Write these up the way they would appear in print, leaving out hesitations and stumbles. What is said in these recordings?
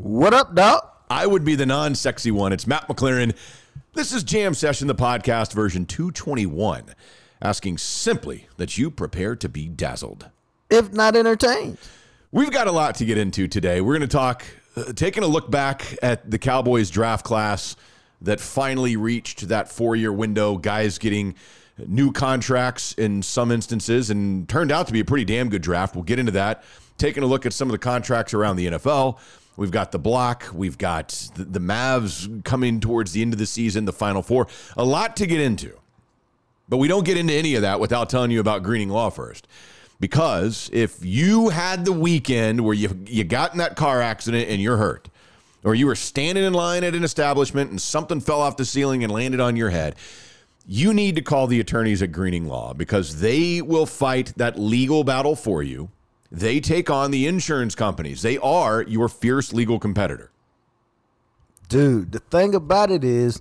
What up, Doc? I would be the non-sexy one. It's Matt McLaren. This is Jam Session, the podcast version 221, asking simply that you prepare to be dazzled. If not entertained. We've got a lot to get into today. We're going to talk, taking a look back at the Cowboys draft class that finally reached that four-year window, guys getting new contracts in some instances, and turned out to be a pretty damn good draft. We'll get into that. Taking a look at some of the contracts around the NFL. We've got the block. We've got the Mavs coming towards the end of the season, the Final Four. A lot to get into. But we don't get into any of that without telling you about Greening Law first. Because if you had the weekend where you got in that car accident and you're hurt, or you were standing in line at an establishment and something fell off the ceiling and landed on your head, you need to call the attorneys at Greening Law because they will fight that legal battle for you. They take on the insurance companies. They are your fierce legal competitor. Dude, the thing about it is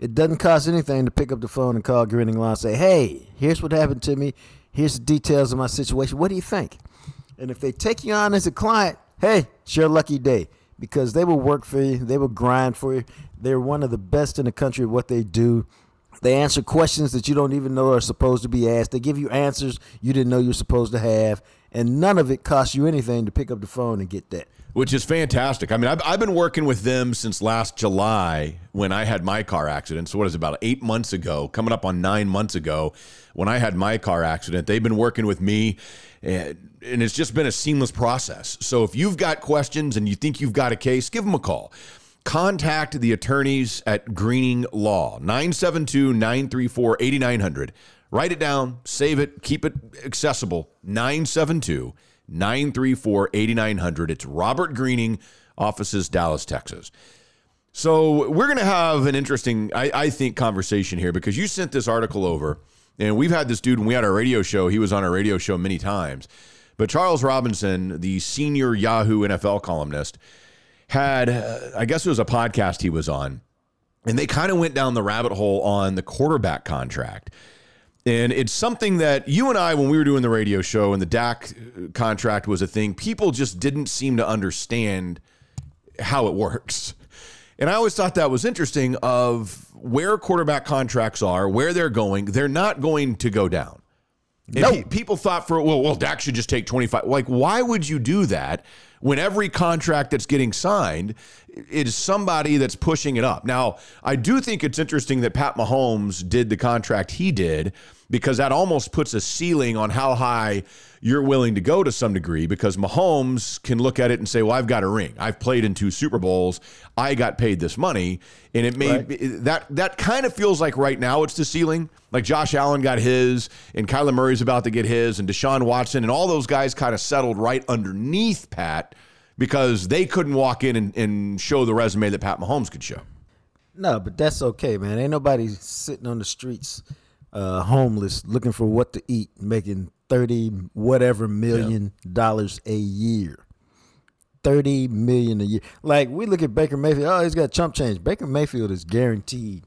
it doesn't cost anything to pick up the phone and call Greening Law and say, hey, here's what happened to me. Here's the details of my situation. What do you think? And if they take you on as a client, hey, it's your lucky day because they will work for you. They will grind for you. They're one of the best in the country at what they do. They answer questions that you don't even know are supposed to be asked. They give you answers you didn't know you were supposed to have. And none of it costs you anything to pick up the phone and get that. Which is fantastic. I mean, I've been working with them since last July when I had my car accident. So what is it, about 8 months ago, coming up on 9 months ago when I had my car accident. They've been working with me, and it's just been a seamless process. So if you've got questions and you think you've got a case, give them a call. Contact the attorneys at Greening Law, 972-934-8900. Write it down, save it, keep it accessible, 972-934-8900. It's Robert Greening, offices Dallas, Texas. So we're going to have an interesting, I think, conversation here because you sent this article over, and we've had this dude, and we had our radio show. He was on our radio show many times. But Charles Robinson, the senior Yahoo NFL columnist, had, I guess it was a podcast he was on, and they kind of went down the rabbit hole on the quarterback contract. And it's something that you and I, when we were doing the radio show and the Dak contract was a thing, people just didn't seem to understand how it works. And I always thought that was interesting of where quarterback contracts are, where they're going. They're not going to go down. No. Nope. People thought well, Dak should just take 25. Like, why would you do that when every contract that's getting signed is somebody that's pushing it up? Now, I do think it's interesting that Pat Mahomes did the contract he did because that almost puts a ceiling on how high you're willing to go to some degree because Mahomes can look at it and say, well, I've got a ring. I've played in 2 Super Bowls. I got paid this money. And it may be, that kind of feels like right now it's the ceiling. Like Josh Allen got his and Kyler Murray's about to get his and Deshaun Watson and all those guys kind of settled right underneath Pat because they couldn't walk in and show the resume that Pat Mahomes could show. No, but that's okay, man. Ain't nobody sitting on the streets homeless, looking for what to eat, making 30-whatever million dollars a year. $30 million a year. Like, we look at Baker Mayfield. Oh, he's got chump change. Baker Mayfield is guaranteed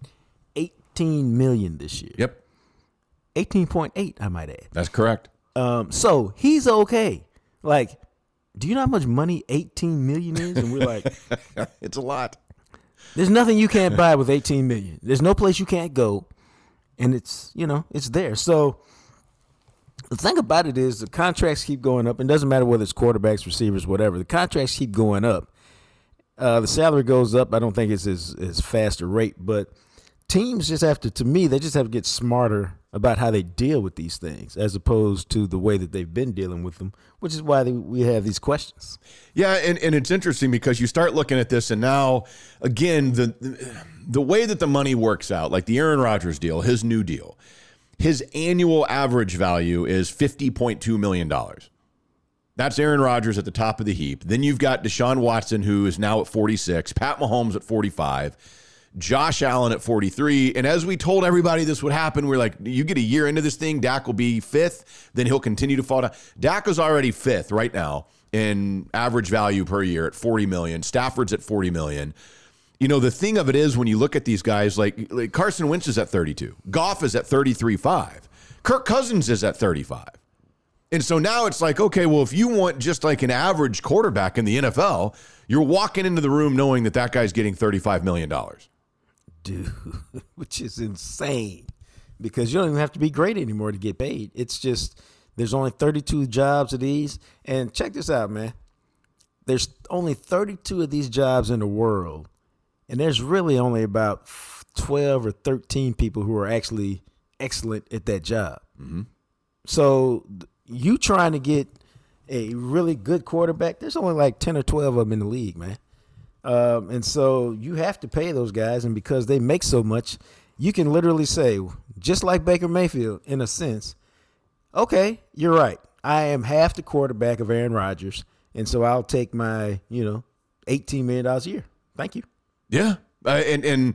$18 million this year. Yep. 18.8, I might add. That's correct. So he's okay. Like, do you know how much money 18 million is? And we're like, it's a lot. There's nothing you can't buy with 18 million. There's no place you can't go. And it's, you know, it's there. So the thing about it is the contracts keep going up. It doesn't matter whether it's quarterbacks, receivers, whatever. The contracts keep going up. The salary goes up. I don't think it's as fast a rate, but teams just have to, to me, they just have to get smarter about how they deal with these things as opposed to the way that they've been dealing with them, which is why we have these questions. Yeah, and it's interesting because you start looking at this, and now, again, the way that the money works out, like the Aaron Rodgers deal, his new deal, his annual average value is $50.2 million. That's Aaron Rodgers at the top of the heap. Then you've got Deshaun Watson, who is now at 46, Pat Mahomes at 45, Josh Allen at 43. And as we told everybody this would happen, we're like, you get a year into this thing, Dak will be fifth, then he'll continue to fall down. Dak is already fifth right now in average value per year at 40 million. Stafford's at 40 million. You know, the thing of it is when you look at these guys, like Carson Wentz is at 32. Goff is at 33.5. Kirk Cousins is at 35. And so now it's like, okay, well, if you want just like an average quarterback in the NFL, you're walking into the room knowing that that guy's getting $35 million. Dude, which is insane because you don't even have to be great anymore to get paid. It's just there's only 32 jobs of these. And check this out, man. There's only 32 of these jobs in the world. And there's really only about 12 or 13 people who are actually excellent at that job. Mm-hmm. So you trying to get a really good quarterback, there's only like 10 or 12 of them in the league, man. And so you have to pay those guys, and because they make so much, you can literally say, just like Baker Mayfield, in a sense, okay, you're right. I am half the quarterback of Aaron Rodgers, and so I'll take my, you know, $18 million a year. Thank you. Yeah. And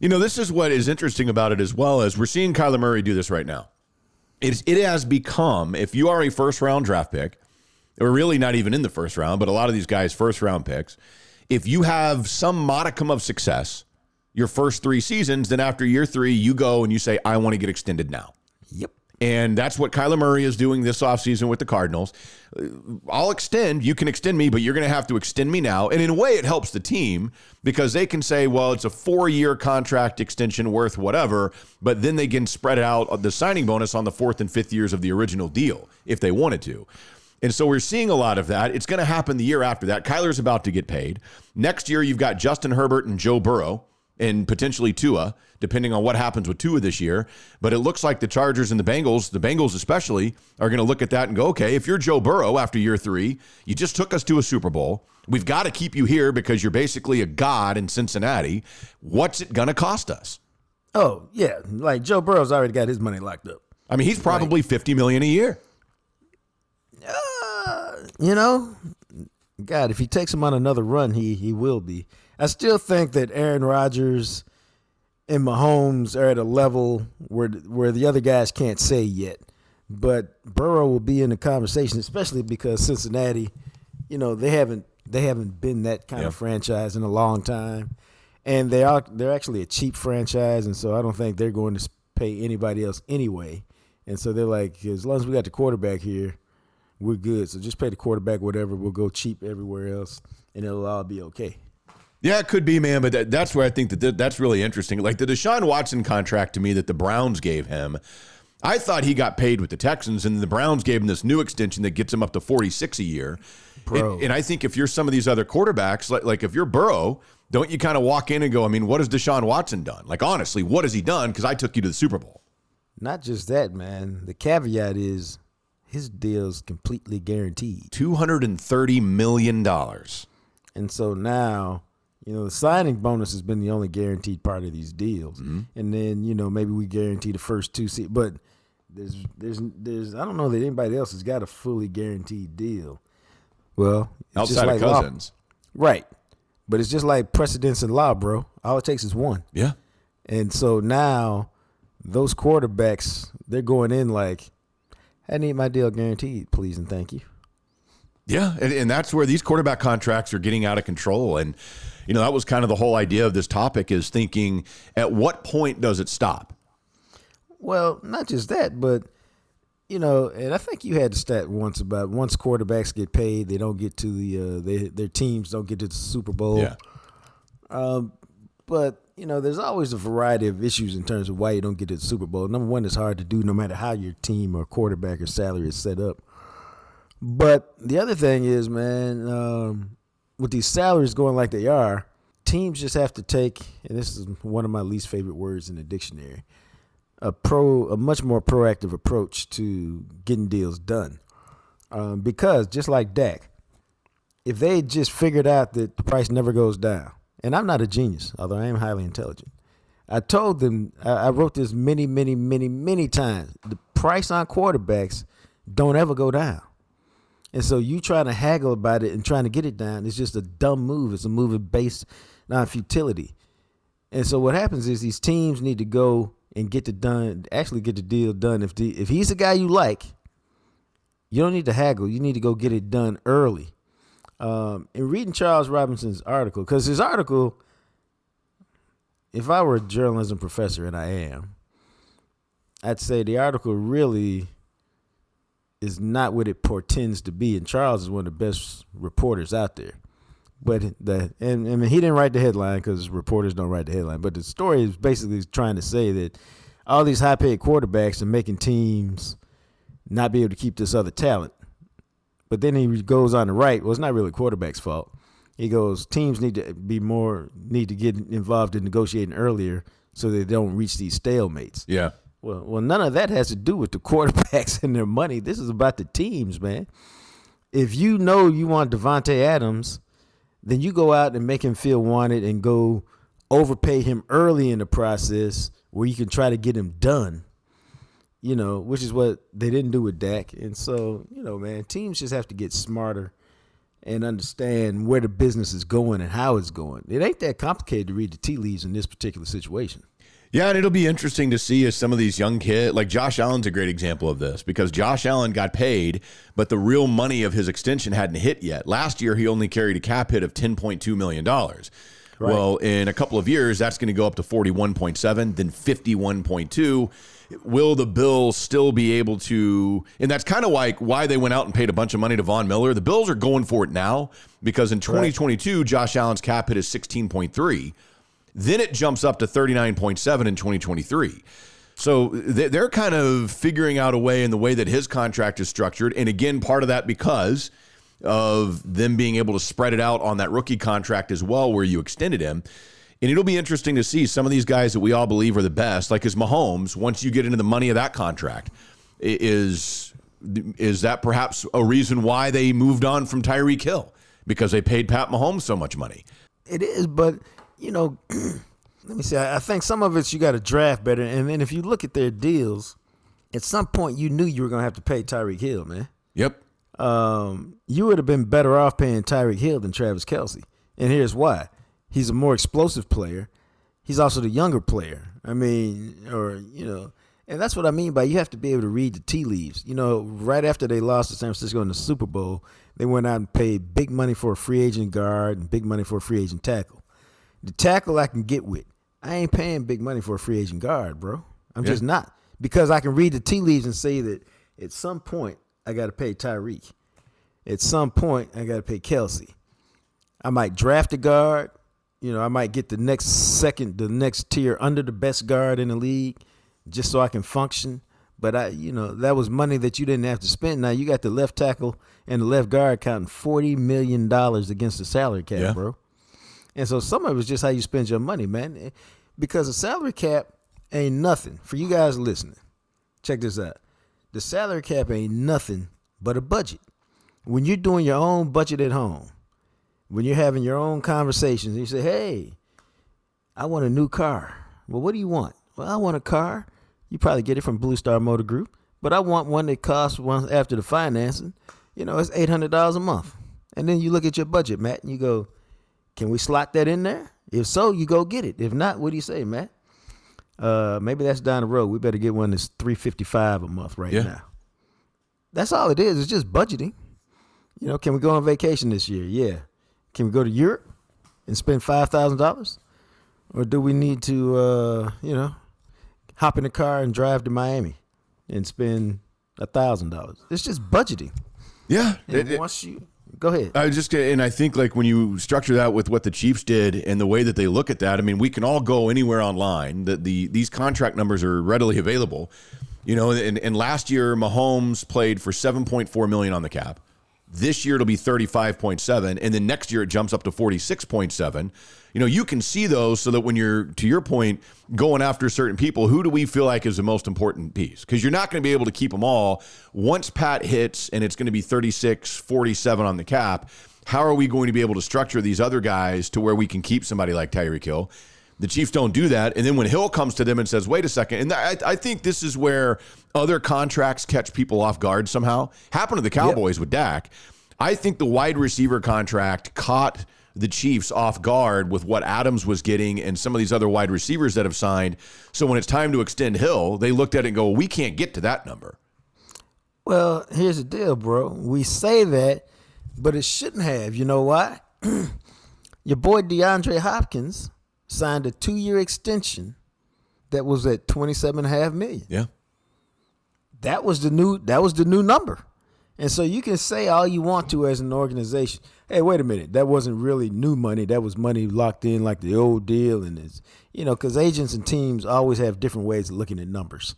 you know, this is what is interesting about it as well as we're seeing Kyler Murray do this right now. It has become, if you are a first-round draft pick, or really not even in the first round, but a lot of these guys' first-round picks, if you have some modicum of success your first three seasons, then after year three, you go and you say, I want to get extended now. Yep. And that's what Kyler Murray is doing this offseason with the Cardinals. I'll extend. You can extend me, but you're going to have to extend me now. And in a way, it helps the team because they can say, well, it's a 4-year contract extension worth whatever, but then they can spread out the signing bonus on the 4th and 5th years of the original deal if they wanted to. And so we're seeing a lot of that. It's going to happen the year after that. Kyler's about to get paid. Next year, you've got Justin Herbert and Joe Burrow and potentially Tua, depending on what happens with Tua this year. But it looks like the Chargers and the Bengals especially, are going to look at that and go, okay, if you're Joe Burrow after year three, you just took us to a Super Bowl. We've got to keep you here because you're basically a god in Cincinnati. What's it going to cost us? Oh, yeah. Like Joe Burrow's already got his money locked up. I mean, he's probably $50 million a year. You know, God, if he takes him on another run, he will be. I still think that Aaron Rodgers and Mahomes are at a level where the other guys can't say yet. But Burrow will be in the conversation, especially because Cincinnati, you know, they haven't been that kind of franchise in a long time, and they're actually a cheap franchise, and so I don't think they're going to pay anybody else anyway. And so they're like, as long as we got the quarterback here, we're good. So just pay the quarterback whatever. We'll go cheap everywhere else, and it'll all be okay. Yeah, it could be, man, but that's where I think that's really interesting. Like the Deshaun Watson contract to me that the Browns gave him, I thought he got paid with the Texans, and the Browns gave him this new extension that gets him up to 46 a year. Bro. And I think if you're some of these other quarterbacks, like if you're Burrow, don't you kind of walk in and go, I mean, what has Deshaun Watson done? Like, honestly, what has he done? Because I took you to the Super Bowl. Not just that, man. The caveat is, his deal's completely guaranteed. $230 million. And so now, you know, the signing bonus has been the only guaranteed part of these deals. Mm-hmm. And then, you know, maybe we guarantee the first two seats. But there's I don't know that anybody else has got a fully guaranteed deal. Well, it's outside just like of Cousins. Law. Right. But it's just like precedence in law, bro. All it takes is one. Yeah. And so now those quarterbacks, they're going in like, I need my deal guaranteed, please and thank you. Yeah, and that's where these quarterback contracts are getting out of control. And, you know, that was kind of the whole idea of this topic is thinking, at what point does it stop? Well, not just that, but you know, and I think you had the stat once about once quarterbacks get paid, they don't get to the their teams don't get to the Super Bowl. Yeah. But you know, there's always a variety of issues in terms of why you don't get to the Super Bowl. Number one, it's hard to do no matter how your team or quarterback or salary is set up. But the other thing is, man, with these salaries going like they are, teams just have to take, and this is one of my least favorite words in the dictionary, a much more proactive approach to getting deals done. Because just like Dak, if they just figured out that the price never goes down, and I'm not a genius, although I am highly intelligent. I told them, I wrote this many times, the price on quarterbacks don't ever go down. And so you trying to haggle about it and trying to get it down, it's just a dumb move. It's a move based on futility. And so what happens is these teams need to go and get the deal done. If he's the guy you like, you don't need to haggle. You need to go get it done early. And reading Charles Robinson's article, because his article, if I were a journalism professor, and I am, I'd say the article really is not what it portends to be, and Charles is one of the best reporters out there. But he didn't write the headline because reporters don't write the headline. But the story is basically trying to say that all these high-paid quarterbacks are making teams not be able to keep this other talent. But then he goes on to write, well, it's not really quarterback's fault. He goes, teams need to get involved in negotiating earlier so they don't reach these stalemates. Yeah. Well, none of that has to do with the quarterbacks and their money. This is about the teams, man. If you know you want Devonta Adams, then you go out and make him feel wanted and go overpay him early in the process where you can try to get him done, you know, which is what they didn't do with Dak. And so, you know, man, teams just have to get smarter and understand where the business is going and how it's going. It ain't that complicated to read the tea leaves in this particular situation. Yeah, and it'll be interesting to see as some of these young kids, like Josh Allen's a great example of this, because Josh Allen got paid, but the real money of his extension hadn't hit yet. Last year, he only carried a cap hit of $10.2 million. Right. Well, in a couple of years, that's going to go up to 41.7, then 51.2. Will the Bills still be able to, and that's kind of like why they went out and paid a bunch of money to Von Miller. The Bills are going for it now, because in 2022, right, Josh Allen's cap hit is 16.3. Then it jumps up to 39.7 in 2023. So they're kind of figuring out a way in the way that his contract is structured. And again, part of that because of them being able to spread it out on that rookie contract as well, where you extended him. And it'll be interesting to see some of these guys that we all believe are the best, like is Mahomes, once you get into the money of that contract, is that perhaps a reason why they moved on from Tyreek Hill? Because they paid Pat Mahomes so much money. It is, but you know, let me see. I think some of it's you got to draft better. And then if you look at their deals, at some point you knew you were going to have to pay Tyreek Hill, man. Yep. You would have been better off paying Tyreek Hill than Travis Kelce. And here's why. He's a more explosive player. He's also the younger player. I mean, or, you know, and that's what I mean by you have to be able to read the tea leaves. You know, right after they lost to San Francisco in the Super Bowl, they went out and paid big money for a free agent guard and big money for a free agent tackle. The tackle I can get with. I ain't paying big money for a free agent guard, bro. I'm just not. Because I can read the tea leaves and say that at some point I got to pay Tyreek. At some point I got to pay Kelce. I might draft a guard. You know, I might get the next tier under the best guard in the league just so I can function. But, you know, that was money that you didn't have to spend. Now you got the left tackle and the left guard counting $40 million against the salary cap, bro. And so some of it's just how you spend your money, man. Because the salary cap ain't nothing. For you guys listening, check this out. The salary cap ain't nothing but a budget. When you're doing your own budget at home, when you're having your own conversations, and you say, hey, I want a new car. Well, what do you want? Well, I want a car. You probably get it from Blue Star Motor Group. But I want one that costs one after the financing. You know, it's $800 a month. And then you look at your budget, Matt, and you go, can we slot that in there? If so, you go get it. If not, what do you say, Matt? Maybe that's down the road. We better get one that's $355 a month now. That's all it is. It's just budgeting. You know, can we go on vacation this year? Yeah. Can we go to Europe and spend $5,000? Or do we need to, hop in a car and drive to Miami and spend $1,000. It's just budgeting. Yeah. Go ahead. I think like when you structure that with what the Chiefs did and the way that they look at that, I mean, we can all go anywhere online. These contract numbers are readily available. You know, and last year Mahomes played for $7.4 million on the cap. This year it'll be 35.7, and then next year it jumps up to 46.7. You know, you can see those so that when you're, to your point, going after certain people, who do we feel like is the most important piece? Because you're not going to be able to keep them all. Once Pat hits and it's going to be 36, 47 on the cap, how are we going to be able to structure these other guys to where we can keep somebody like Tyreek Hill? The Chiefs don't do that. And then when Hill comes to them and says, wait a second, and I think this is where other contracts catch people off guard somehow. Happened to the Cowboys with Dak. I think the wide receiver contract caught the Chiefs off guard with what Adams was getting and some of these other wide receivers that have signed. So when it's time to extend Hill, they looked at it and go, we can't get to that number. Well, here's the deal, bro. We say that, but it shouldn't have. You know why? Your boy DeAndre Hopkins signed a 2-year extension that was at $27.5 million. Yeah. That was the new number. And so you can say all you want to as an organization, hey, wait a minute, that wasn't really new money. That was money locked in like the old deal. And it's, you know, because agents and teams always have different ways of looking at numbers.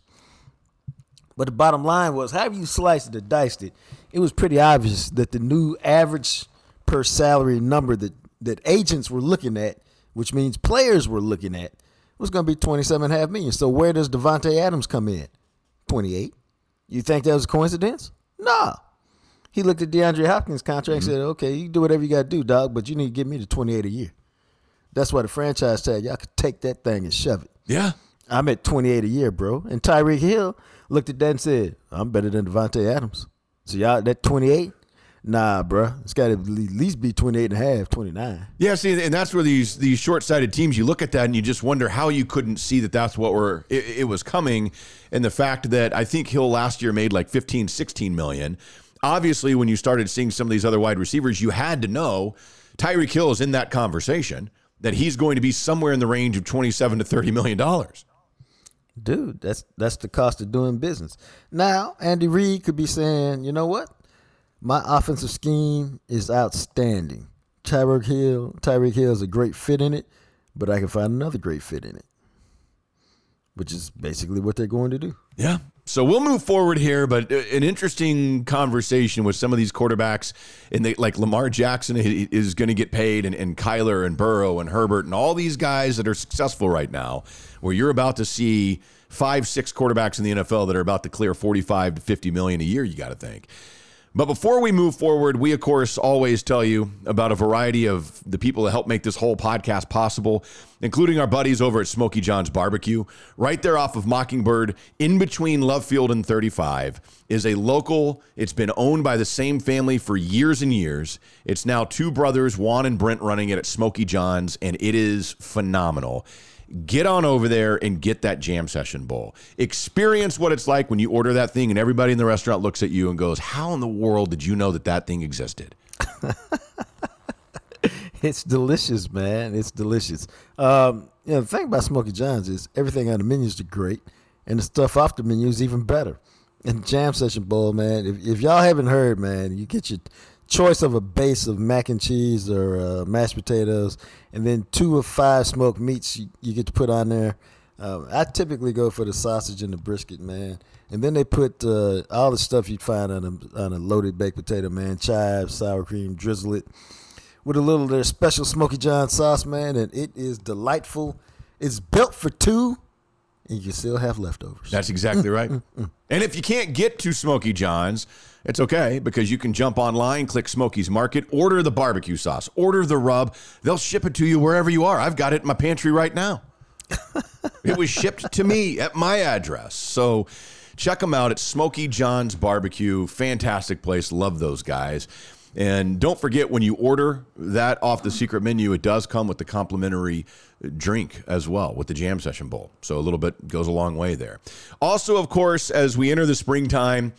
But the bottom line was, however you sliced it or diced it, it was pretty obvious that the new average per salary number that agents were looking at, which means players were looking at, was going to be $27.5 million. So where does Devonta Adams come in? 28. You think that was a coincidence? No. He looked at DeAndre Hopkins' contract and said, okay, you can do whatever you got to do, dog, but you need to give me the 28 a year. That's why the franchise tag, y'all could take that thing and shove it. Yeah. I'm at 28 a year, bro. And Tyreek Hill looked at that and said, I'm better than Devonta Adams. So y'all, that 28? Nah, bro. It's got to at least be 28.5, 29. Yeah, see, and that's where these short-sighted teams, you look at that and you just wonder how you couldn't see that that's what it was coming. And the fact that I think Hill last year made like 15, 16 million. Obviously, when you started seeing some of these other wide receivers, you had to know Tyreek Hill is in that conversation, that he's going to be somewhere in the range of $27 to $30 million. Dude, that's the cost of doing business. Now, Andy Reid could be saying, you know what? My offensive scheme is outstanding. Tyreek Hill is a great fit in it, but I can find another great fit in it, which is basically what they're going to do. Yeah. So we'll move forward here, but an interesting conversation with some of these quarterbacks, and like Lamar Jackson is going to get paid, and Kyler and Burrow and Herbert and all these guys that are successful right now, where you're about to see 5-6 quarterbacks in the NFL that are about to clear $45 to $50 million a year, you got to think. But before we move forward, we, of course, always tell you about a variety of the people that help make this whole podcast possible, including our buddies over at Smokey John's Barbecue. Right there off of Mockingbird, in between Love Field and 35, is a local. It's been owned by the same family for years and years. It's now two brothers, Juan and Brent, running it at Smokey John's, and it is phenomenal. Get on over there and get that jam session bowl. Experience what it's like when you order that thing and everybody in the restaurant looks at you and goes, how in the world did you know that thing existed? It's delicious, man. It's delicious. You know, the thing about Smokey John's is everything on the menu is great, and the stuff off the menu is even better. And jam session bowl, man, if y'all haven't heard, man, you get your choice of a base of mac and cheese or mashed potatoes, and then 2 of 5 smoked meats you get to put on there. I typically go for the sausage and the brisket, man. And then they put all the stuff you'd find on a loaded baked potato, man. Chives, sour cream, drizzle it with a little of their special Smokey John sauce, man. And it is delightful. It's built for 2. And you can still have leftovers. That's exactly right. And if you can't get to Smokey John's, it's okay, because you can jump online, click Smokey's Market, order the barbecue sauce, order the rub. They'll ship it to you wherever you are. I've got it in my pantry right now. It was shipped to me at my address. So check them out at Smokey John's Barbecue. Fantastic place. Love those guys. And don't forget, when you order that off the secret menu, it does come with the complimentary drink as well with the jam session bowl. So a little bit goes a long way there. Also, of course, as we enter the springtime,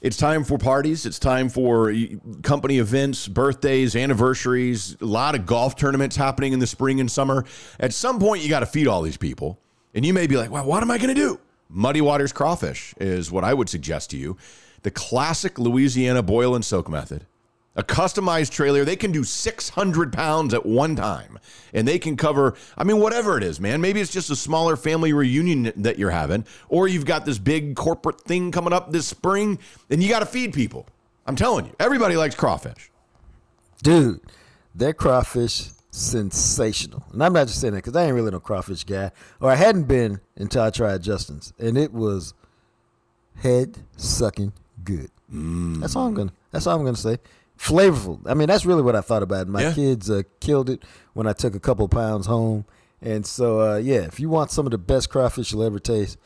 it's time for parties. It's time for company events, birthdays, anniversaries, a lot of golf tournaments happening in the spring and summer. At some point, you got to feed all these people. And you may be like, well, what am I going to do? Muddy Waters crawfish is what I would suggest to you. The classic Louisiana boil and soak method. A customized trailer, they can do 600 pounds at one time, and they can cover, I mean, whatever it is, man. Maybe it's just a smaller family reunion that you're having, or you've got this big corporate thing coming up this spring, and you got to feed people. I'm telling you, everybody likes crawfish. Dude, their crawfish, sensational. And I'm not just saying that because I ain't really no crawfish guy, or I hadn't been until I tried Justin's, and it was head-sucking good. That's all I'm gonna say. Flavorful. I mean, that's really what I thought about it. My kids killed it when I took a couple pounds home. And so, yeah, if you want some of the best crawfish you'll ever taste,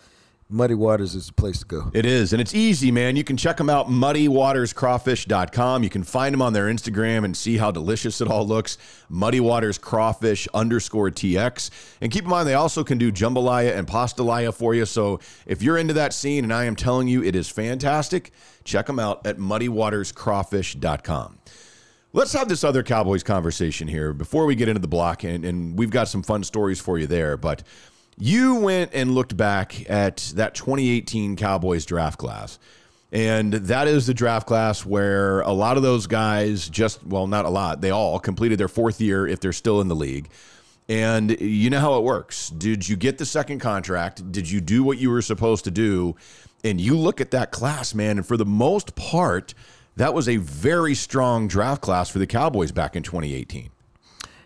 Muddy Waters is the place to go. It is, and it's easy, man. You can check them out, muddywaterscrawfish.com. You can find them on their Instagram and see how delicious it all looks, muddywaterscrawfish_TX. And keep in mind, they also can do jambalaya and pastelaya for you. So if you're into that scene, and I am telling you, it is fantastic, check them out at muddywaterscrawfish.com. Let's have this other Cowboys conversation here before we get into the block, and we've got some fun stories for you there, but you went and looked back at that 2018 Cowboys draft class, and that is the draft class where a lot of those guys just, well, not a lot, they all completed their fourth year if they're still in the league, and you know how it works. Did you get the second contract? Did you do what you were supposed to do? And you look at that class, man, and for the most part, that was a very strong draft class for the Cowboys back in 2018.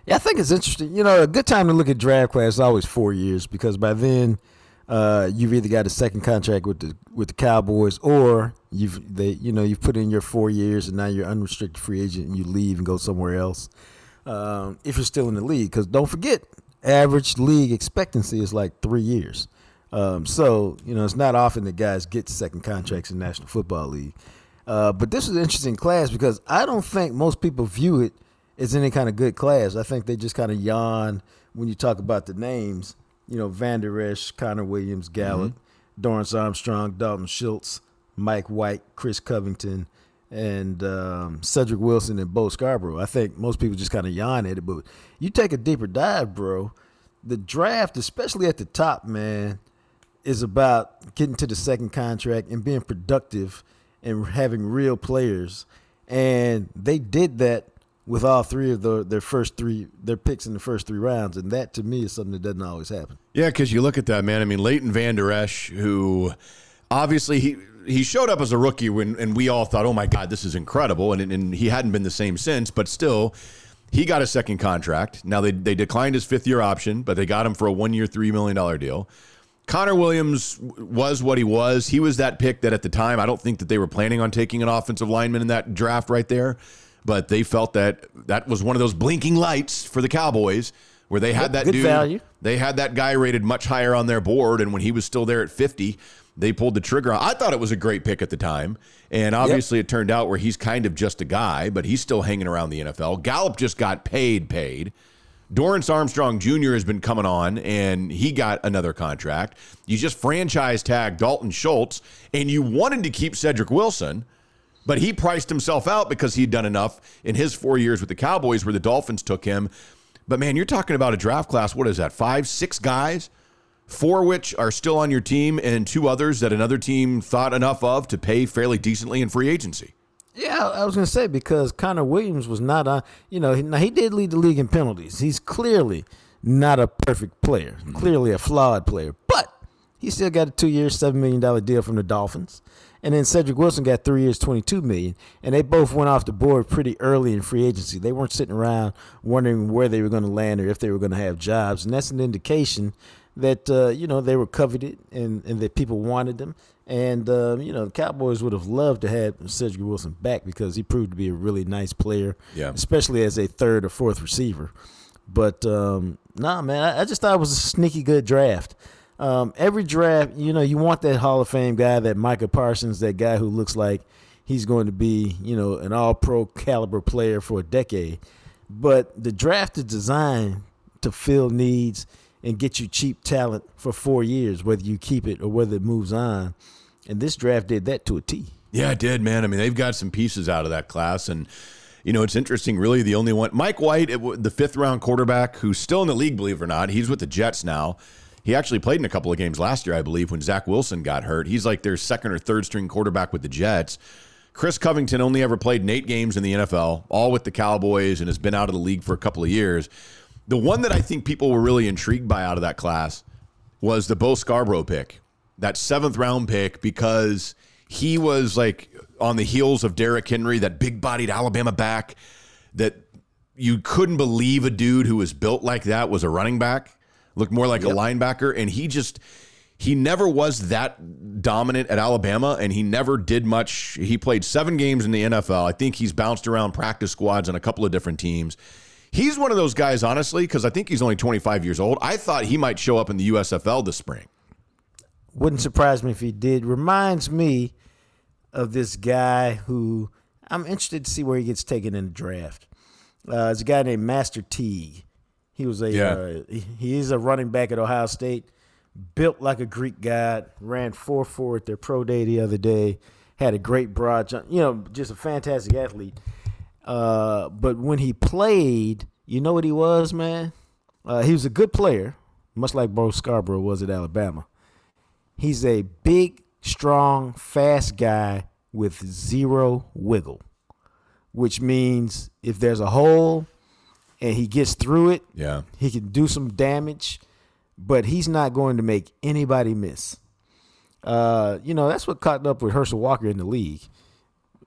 Yeah, I think it's interesting. You know, a good time to look at draft class is always 4 years, because by then you've either got a second contract with the Cowboys, or you've put in your 4 years and now you're unrestricted free agent and you leave and go somewhere else if you're still in the league. Because don't forget, average league expectancy is like 3 years. So you know, it's not often that guys get second contracts in the National Football League. But this is an interesting class because I don't think most people view it as any kind of good class. I think they just kind of yawn when you talk about the names, you know, Vander Esch, Connor Williams, Gallup, Dorrance Armstrong, Dalton Schultz, Mike White, Chris Covington, and Cedric Wilson and Bo Scarborough. I think most people just kind of yawn at it, but you take a deeper dive, bro. The draft, especially at the top, man, is about getting to the second contract and being productive and having real players. And they did that with all three of their picks in the first three rounds. And that, to me, is something that doesn't always happen. Yeah, because you look at that, man. I mean, Leighton Vander Esch, who obviously he showed up as a rookie when, and we all thought, oh, my God, this is incredible. And he hadn't been the same since, but still, he got a second contract. Now, they declined his fifth-year option, but they got him for a one-year, $3 million deal. Connor Williams was what he was. He was that pick that at the time, I don't think that they were planning on taking an offensive lineman in that draft right there. But they felt that was one of those blinking lights for the Cowboys where they had that dude. Value. They had that guy rated much higher on their board. And when he was still there at 50, they pulled the trigger. I thought it was a great pick at the time. And obviously it turned out where he's kind of just a guy, but he's still hanging around the NFL. Gallup just got paid. Dorrance Armstrong Jr. has been coming on, and he got another contract. You just franchise tagged Dalton Schultz, and you wanted to keep Cedric Wilson, but he priced himself out because he'd done enough in his 4 years with the Cowboys where the Dolphins took him. But, man, you're talking about a draft class, what is that, 5, 6 guys, 4 which are still on your team and 2 others that another team thought enough of to pay fairly decently in free agency. Yeah, I was going to say, because Connor Williams was not a, you know, now he did lead the league in penalties. He's clearly not a perfect player, clearly a flawed player, but he still got a 2-year, $7 million deal from the Dolphins. And then Cedric Wilson got 3 years, $22 million, and they both went off the board pretty early in free agency. They weren't sitting around wondering where they were going to land or if they were going to have jobs, and that's an indication that, you know, they were coveted and that people wanted them. And, you know, the Cowboys would have loved to have Cedric Wilson back because he proved to be a really nice player, especially as a third or fourth receiver. But, I just thought it was a sneaky good draft. Every draft, you know, you want that Hall of Fame guy, that Micah Parsons, that guy who looks like he's going to be, you know, an all-pro caliber player for a decade. But the draft is designed to fill needs and get you cheap talent for 4 years, whether you keep it or whether it moves on. And this draft did that to a T. Yeah, it did, man. I mean, they've got some pieces out of that class. And, you know, it's interesting, really, the only one. Mike White, the fifth-round quarterback, who's still in the league, believe it or not. He's with the Jets now. He actually played in a couple of games last year, I believe, when Zach Wilson got hurt. He's like their second or third string quarterback with the Jets. Chris Covington only ever played in 8 games in the NFL, all with the Cowboys, and has been out of the league for a couple of years. The one that I think people were really intrigued by out of that class was the Bo Scarborough pick, that 7th-round pick, because he was like on the heels of Derrick Henry, that big-bodied Alabama back that you couldn't believe a dude who was built like that was a running back, looked more like a linebacker, and he never was that dominant at Alabama, and he never did much. He played 7 games in the NFL. I think he's bounced around practice squads on a couple of different teams. He's one of those guys, honestly, because I think he's only 25 years old. I thought he might show up in the USFL this spring. Wouldn't surprise me if he did. Reminds me of this guy who I'm interested to see where he gets taken in the draft. There's a guy named Master Teague. He was he is a running back at Ohio State, built like a Greek god, ran 4.4 at their pro day the other day, had a great broad jump, just a fantastic athlete. But when he played, you know what he was, man? He was a good player, much like Bo Scarborough was at Alabama. He's a big, strong, fast guy with zero wiggle, which means if there's a hole and he gets through it, he can do some damage, but he's not going to make anybody miss. That's what caught up with Herschel Walker in the league.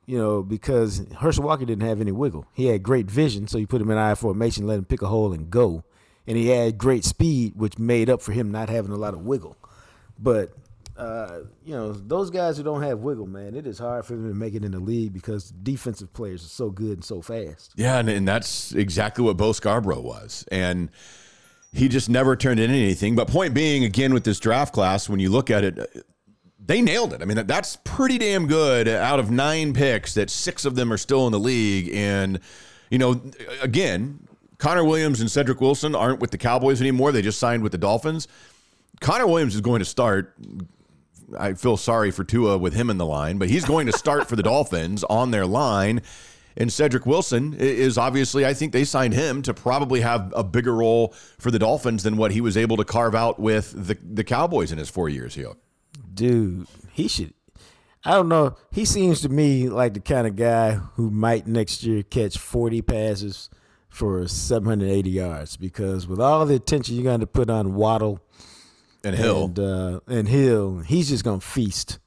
Because Herschel Walker didn't have any wiggle. He had great vision, so you put him in I formation, let him pick a hole and go. And he had great speed, which made up for him not having a lot of wiggle. But, those guys who don't have wiggle, man, it is hard for them to make it in the league because defensive players are so good and so fast. Yeah, and that's exactly what Bo Scarborough was. And he just never turned into anything. But point being, again, with this draft class, when you look at it, they nailed it. I mean, that's pretty damn good. Out of 9 picks, that 6 of them are still in the league. And, again, Connor Williams and Cedric Wilson aren't with the Cowboys anymore. They just signed with the Dolphins. Connor Williams is going to start. I feel sorry for Tua with him in the line, but he's going to start for the Dolphins on their line. And Cedric Wilson is obviously, I think they signed him to probably have a bigger role for the Dolphins than what he was able to carve out with the Cowboys in his 4 years here. Dude, he should. I don't know. He seems to me like the kind of guy who might next year catch 40 passes for 780 yards because with all the attention you're going to put on Waddle and Hill, he's just going to feast.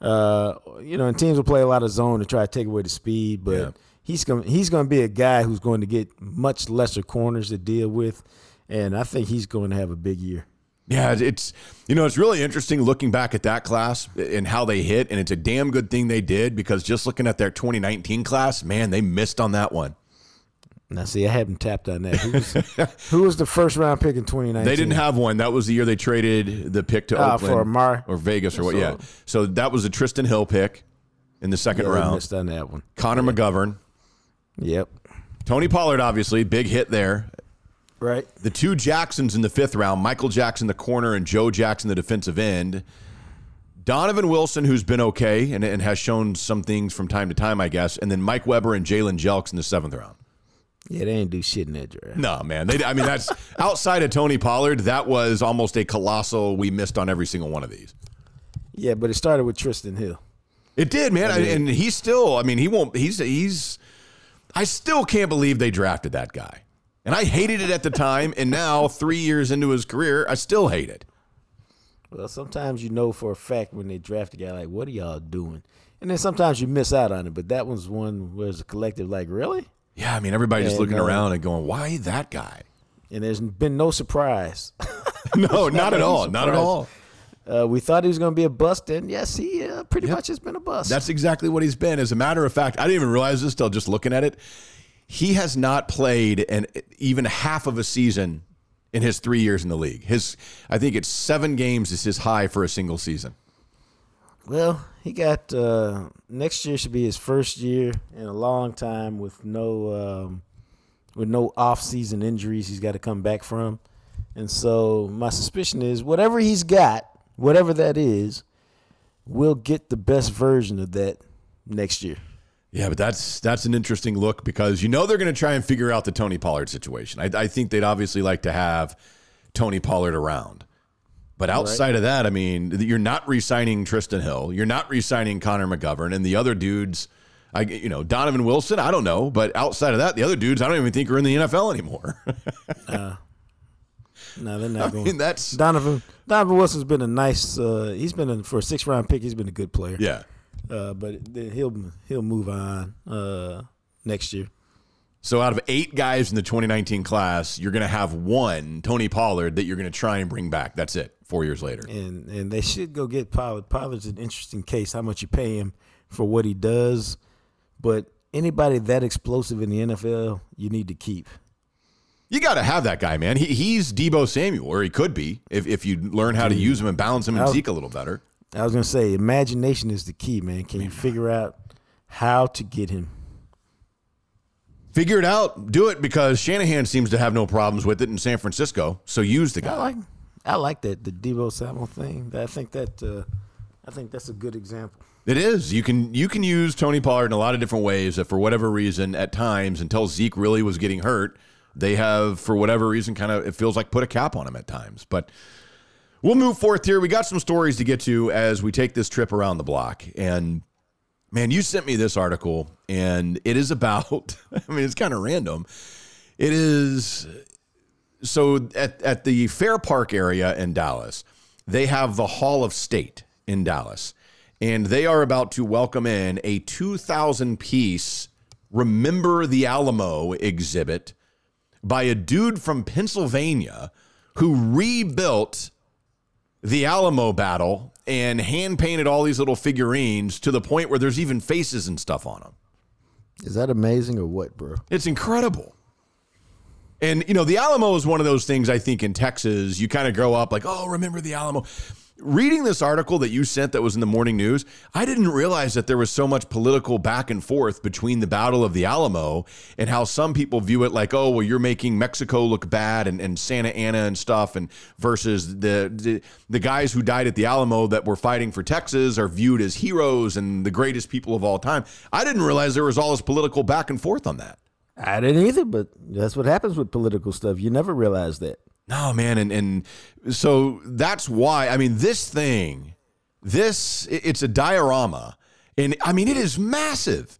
And teams will play a lot of zone to try to take away the speed, but he's going to be a guy who's going to get much lesser corners to deal with, and I think he's going to have a big year. Yeah, it's really interesting looking back at that class and how they hit, and it's a damn good thing they did because just looking at their 2019 class, man, they missed on that one. Now, see, I haven't tapped on that. Who was the first-round pick in 2019? They didn't have one. That was the year they traded the pick to Oakland for or Vegas or what, yeah. So that was a Tristan Hill pick in the second round. They missed on that one. Connor McGovern. Yep. Tony Pollard, obviously, big hit there. Right. The 2 Jacksons in the 5th round, Michael Jackson, the corner, and Joe Jackson, the defensive end. Donovan Wilson, who's been okay and has shown some things from time to time, I guess, and then Mike Weber and Jalen Jelks in the 7th round. Yeah, they didn't do shit in that draft. No, man. That's outside of Tony Pollard, that was almost a colossal we missed on every single one of these. Yeah, but it started with Tristan Hill. It did, man. And he's still, he won't, he's, I still can't believe they drafted that guy. And I hated it at the time, and now 3 years into his career, I still hate it. Well, sometimes you know for a fact when they draft a guy, like, what are y'all doing? And then sometimes you miss out on it, but that one's one where it's a collective, like, really? Yeah, everybody's just looking around and going, why that guy? And there's been no surprise. No, not at all, not at all. We thought he was going to be a bust, and yes, he pretty much has been a bust. That's exactly what he's been. As a matter of fact, I didn't even realize this till just looking at it. He has not played even half of a season in his 3 years in the league. I think it's 7 games is his high for a single season. Well, he got next year should be his first year in a long time with no off-season injuries he's got to come back from. And so my suspicion is whatever he's got, whatever that is, we'll get the best version of that next year. Yeah, but that's an interesting look because they're going to try and figure out the Tony Pollard situation. I think they'd obviously like to have Tony Pollard around. But outside of that, I mean, you're not re-signing Tristan Hill. You're not re-signing Connor McGovern. And the other dudes, Donovan Wilson, I don't know. But outside of that, the other dudes, I don't even think are in the NFL anymore. No, they're not going. I mean, that's Donovan Wilson's been a nice. He's been for a 6th round pick. He's been a good player. Yeah, but he'll move on next year. So out of 8 guys in the 2019 class, you're going to have one, Tony Pollard, that you're going to try and bring back. That's it. 4 years later, and they should go get Pollard. Pollard's an interesting case. How much you pay him for what he does, but anybody that explosive in the NFL, you need to keep. You got to have that guy, man. He's Deebo Samuel, or he could be if you learn how to use him and balance him and Zeke a little better. I was going to say, imagination is the key, man. Can you figure out how to get him? Figure it out. Do it, because Shanahan seems to have no problems with it in San Francisco, so use the guy. I like that, the Deebo Samuel thing. I think that's a good example. It is. You can use Tony Pollard in a lot of different ways that for whatever reason at times, until Zeke really was getting hurt, they have, for whatever reason, kind of, it feels like put a cap on him at times. But we'll move forth here. We got some stories to get to as we take this trip around the block. And, man, you sent me this article, and it is about, I mean, it's kind of random. It is, so at the Fair Park area in Dallas, they have the Hall of State in Dallas. And they are about to welcome in a 2,000-piece Remember the Alamo exhibit by a dude from Pennsylvania who rebuilt the Alamo battle and hand-painted all these little figurines to the point where there's even faces and stuff on them. Is that amazing or what, bro? It's incredible. And, the Alamo is one of those things, I think, in Texas, you kind of grow up like, oh, remember the Alamo. Reading this article that you sent that was in the morning news, I didn't realize that there was so much political back and forth between the Battle of the Alamo and how some people view it like, oh, well, you're making Mexico look bad and Santa Ana and stuff, and versus the guys who died at the Alamo that were fighting for Texas are viewed as heroes and the greatest people of all time. I didn't realize there was all this political back and forth on that. I didn't either, but that's what happens with political stuff. You never realize that. No, man, and so that's why, I mean, this thing, it's a diorama, and, I mean, it is massive.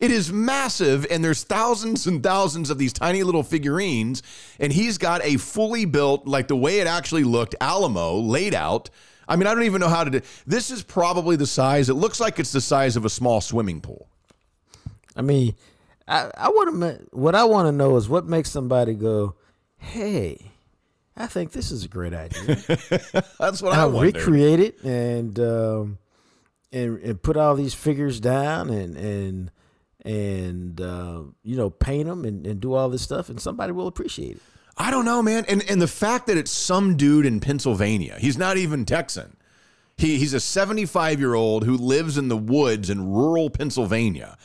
It is massive, and there's thousands and thousands of these tiny little figurines, and he's got a fully built, like the way it actually looked, Alamo laid out. I mean, I don't even know how to do this. Is probably the size, it looks like it's the size of a small swimming pool. I mean, what I want to know is what makes somebody go, hey, I think this is a great idea. That's what I wonder. Recreate it and put all these figures down and paint them and do all this stuff, and somebody will appreciate it. I don't know, man. And the fact that it's some dude in Pennsylvania, he's not even Texan. He's a 75-year-old who lives in the woods in rural Pennsylvania,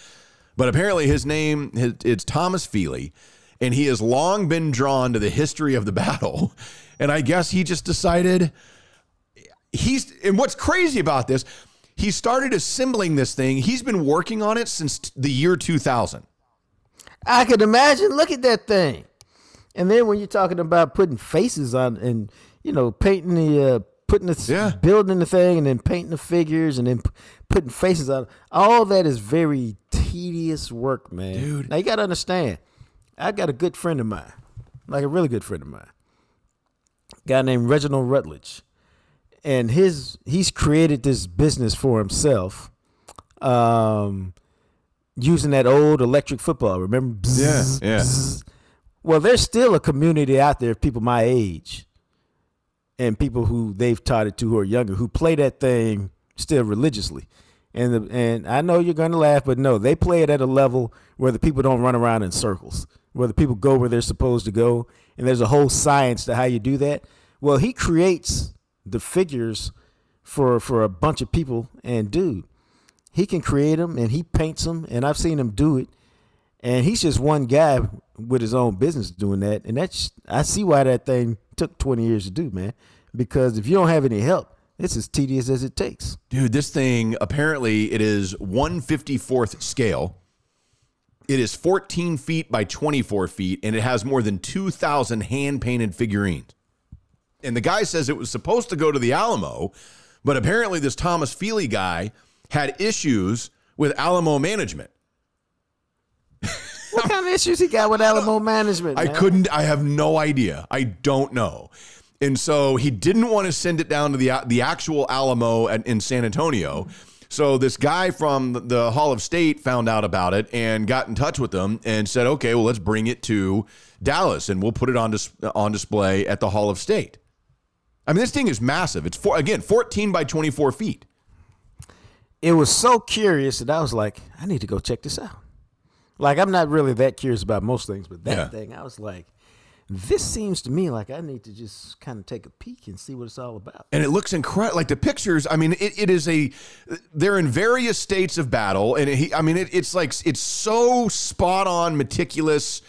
but apparently his name is Thomas Feely. And he has long been drawn to the history of the battle. And I guess he just decided and what's crazy about this, he started assembling this thing. He's been working on it since the year 2000. I could imagine. Look at that thing. And then when you're talking about putting faces on and, painting building the thing and then painting the figures and then putting faces on, all that is very tedious work, man. Dude. Now you got to understand. I got a good friend of mine, like a really good friend of mine, a guy named Reginald Rutledge, and he's created this business for himself, using that old electric football. Remember? Bzz, yeah. Bzz. Well, there's still a community out there of people my age and people who they've taught it to who are younger who play that thing still religiously. And I know you're going to laugh, but no, they play it at a level where the people don't run around in circles, where the people go where they're supposed to go. And there's a whole science to how you do that. Well, he creates the figures for a bunch of people, and dude, he can create them and he paints them, and I've seen him do it. And he's just one guy with his own business doing that. And I see why that thing took 20 years to do, man, because if you don't have any help, it's as tedious as it takes. Dude, this thing, apparently it is 1/54th scale. It is 14 feet by 24 feet, and it has more than 2,000 hand-painted figurines. And the guy says it was supposed to go to the Alamo, but apparently this Thomas Feely guy had issues with Alamo management. What kind of issues he got with Alamo management? I have no idea. I don't know. And so he didn't want to send it down to the actual Alamo in San Antonio. So this guy from the Hall of State found out about it and got in touch with them and said, okay, well, let's bring it to Dallas and we'll put it on display at the Hall of State. I mean, this thing is massive. It's, 14 by 24 feet. It was so curious that I was like, I need to go check this out. Like, I'm not really that curious about most things, but that thing, I was like, this seems to me like I need to just kind of take a peek and see what it's all about. And it looks incredible. Like the pictures, I mean, they're in various states of battle. And it's like, it's so spot on, meticulous.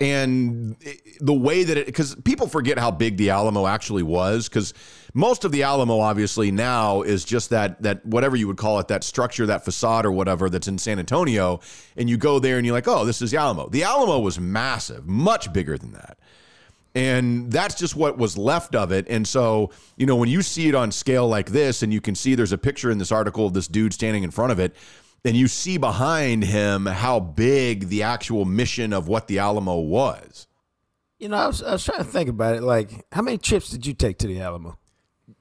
And the way that because people forget how big the Alamo actually was. Because most of the Alamo, obviously, now is just that whatever you would call it, that structure, that facade or whatever that's in San Antonio. And you go there and you're like, oh, this is the Alamo. The Alamo was massive, much bigger than that. And that's just what was left of it. And so, you know, when you see it on scale like this, and you can see there's a picture in this article of this dude standing in front of it, and you see behind him how big the actual mission of what the Alamo was. You know, I was trying to think about it. Like, how many trips did you take to the Alamo?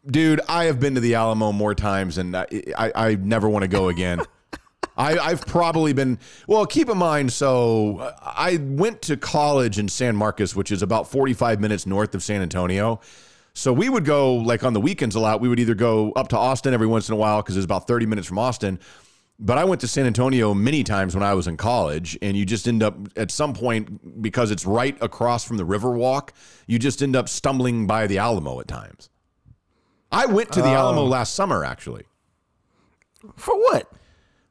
Dude, I have been to the Alamo more times, and I never want to go again. I've probably been, well, keep in mind, so I went to college in San Marcos, which is about 45 minutes north of San Antonio. So we would go, like, on the weekends a lot. We would either go up to Austin every once in a while because it's about 30 minutes from Austin. But I went to San Antonio many times when I was in college, and you just end up at some point, because it's right across from the Riverwalk, you just end up stumbling by the Alamo at times. I went to the Alamo last summer, actually. For what?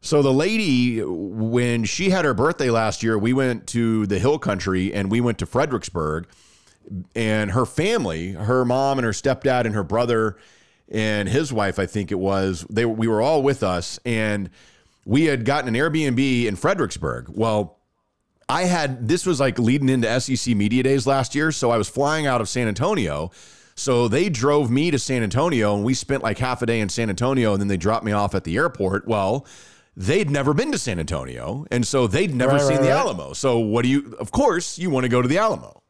So the lady, when she had her birthday last year, we went to the Hill Country and we went to Fredericksburg, and her family, her mom and her stepdad and her brother and his wife, I think it was, we were all with us, and we had gotten an Airbnb in Fredericksburg. Well, this was like leading into SEC Media Days last year, so I was flying out of San Antonio. So they drove me to San Antonio, and we spent like half a day in San Antonio, and then they dropped me off at the airport. Well, they'd never been to San Antonio, and so they'd never seen the Alamo. So of course, you want to go to the Alamo.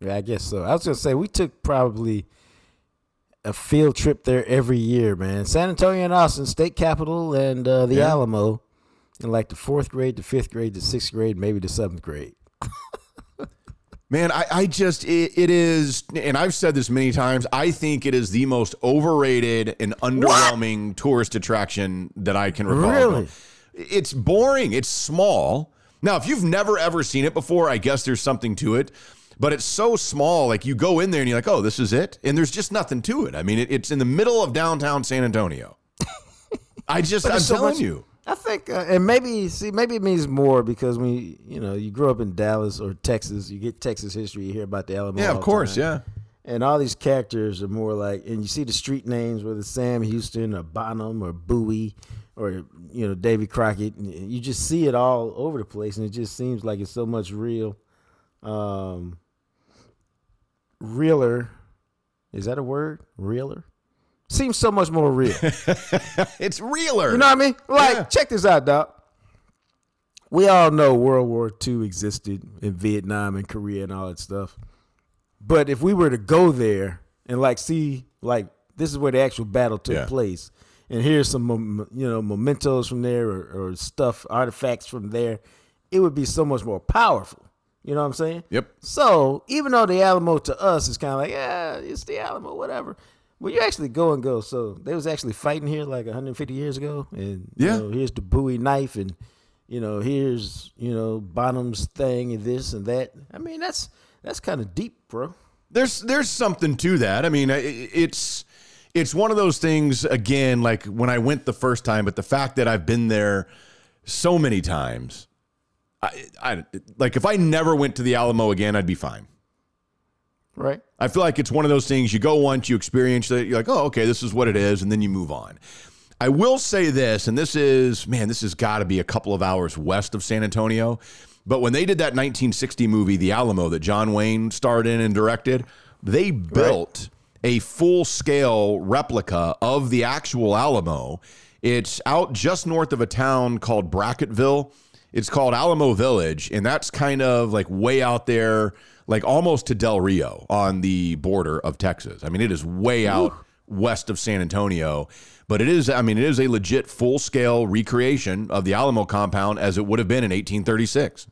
Yeah, I guess so. I was going to say, we took probably a field trip there every year, man. San Antonio and Austin, state capital, and the Alamo, in like the fourth grade, the fifth grade, the sixth grade, maybe the seventh grade. Man, I just, it is, and I've said this many times, I think it is the most overrated and underwhelming tourist attraction that I can recall. Really? It's boring. It's small. Now, if you've never, ever seen it before, I guess there's something to it, but it's so small. Like, you go in there and you're like, oh, this is it. And there's just nothing to it. I mean, it's in the middle of downtown San Antonio. I'm telling you. I think, and maybe it means more because you grow up in Dallas or Texas, you get Texas history, you hear about the Alamo. Yeah, of course, And all these characters are more like, and you see the street names, whether it's Sam Houston or Bonham or Bowie or, Davy Crockett. And you just see it all over the place, and it just seems like it's so much real. Realer. Is that a word? Realer? Seems so much more real. It's realer. You know what I mean? Like, Check this out, dog. We all know World War II existed in Vietnam and Korea and all that stuff. But if we were to go there and this is where the actual battle took place, and here's some mementos from there or stuff, artifacts from there, it would be so much more powerful. You know what I'm saying? Yep. So even though the Alamo to us is kind of like, it's the Alamo, whatever. Well, you actually go. So they was actually fighting here like 150 years ago. And, here's the Bowie knife and, here's, Bonham's thing and this and that. I mean, that's kind of deep, bro. There's something to that. I mean, it's one of those things, again, like when I went the first time, but the fact that I've been there so many times, I like, if I never went to the Alamo again, I'd be fine. Right. I feel like it's one of those things you go once, you experience it, you're like, oh, okay, this is what it is, and then you move on. I will say this, and this has got to be a couple of hours west of San Antonio, but when they did that 1960 movie, The Alamo, that John Wayne starred in and directed, They built a full-scale replica of the actual Alamo. It's out just north of a town called Bracketville. It's called Alamo Village, and that's kind of like way out there, like almost to Del Rio on the border of Texas. I mean, it is way out west of San Antonio, but it is, I mean, it is a legit full-scale recreation of the Alamo compound as it would have been in 1836.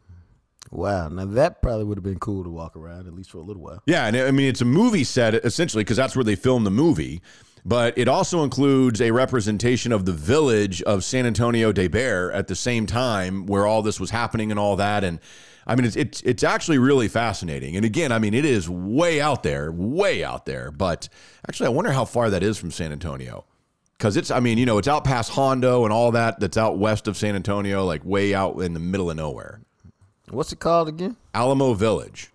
Wow. Now, that probably would have been cool to walk around, at least for a little while. Yeah, and I mean, it's a movie set, essentially, because that's where they filmed the movie. But it also includes a representation of the village of San Antonio de Bear at the same time where all this was happening and all that. And, I mean, it's actually really fascinating. And, again, I mean, it is way out there. But, actually, I wonder how far that is from San Antonio. Because it's, I mean, you know, it's out past Hondo and all that that's out west of San Antonio, like way out in the middle of nowhere. What's it called again? Alamo Village.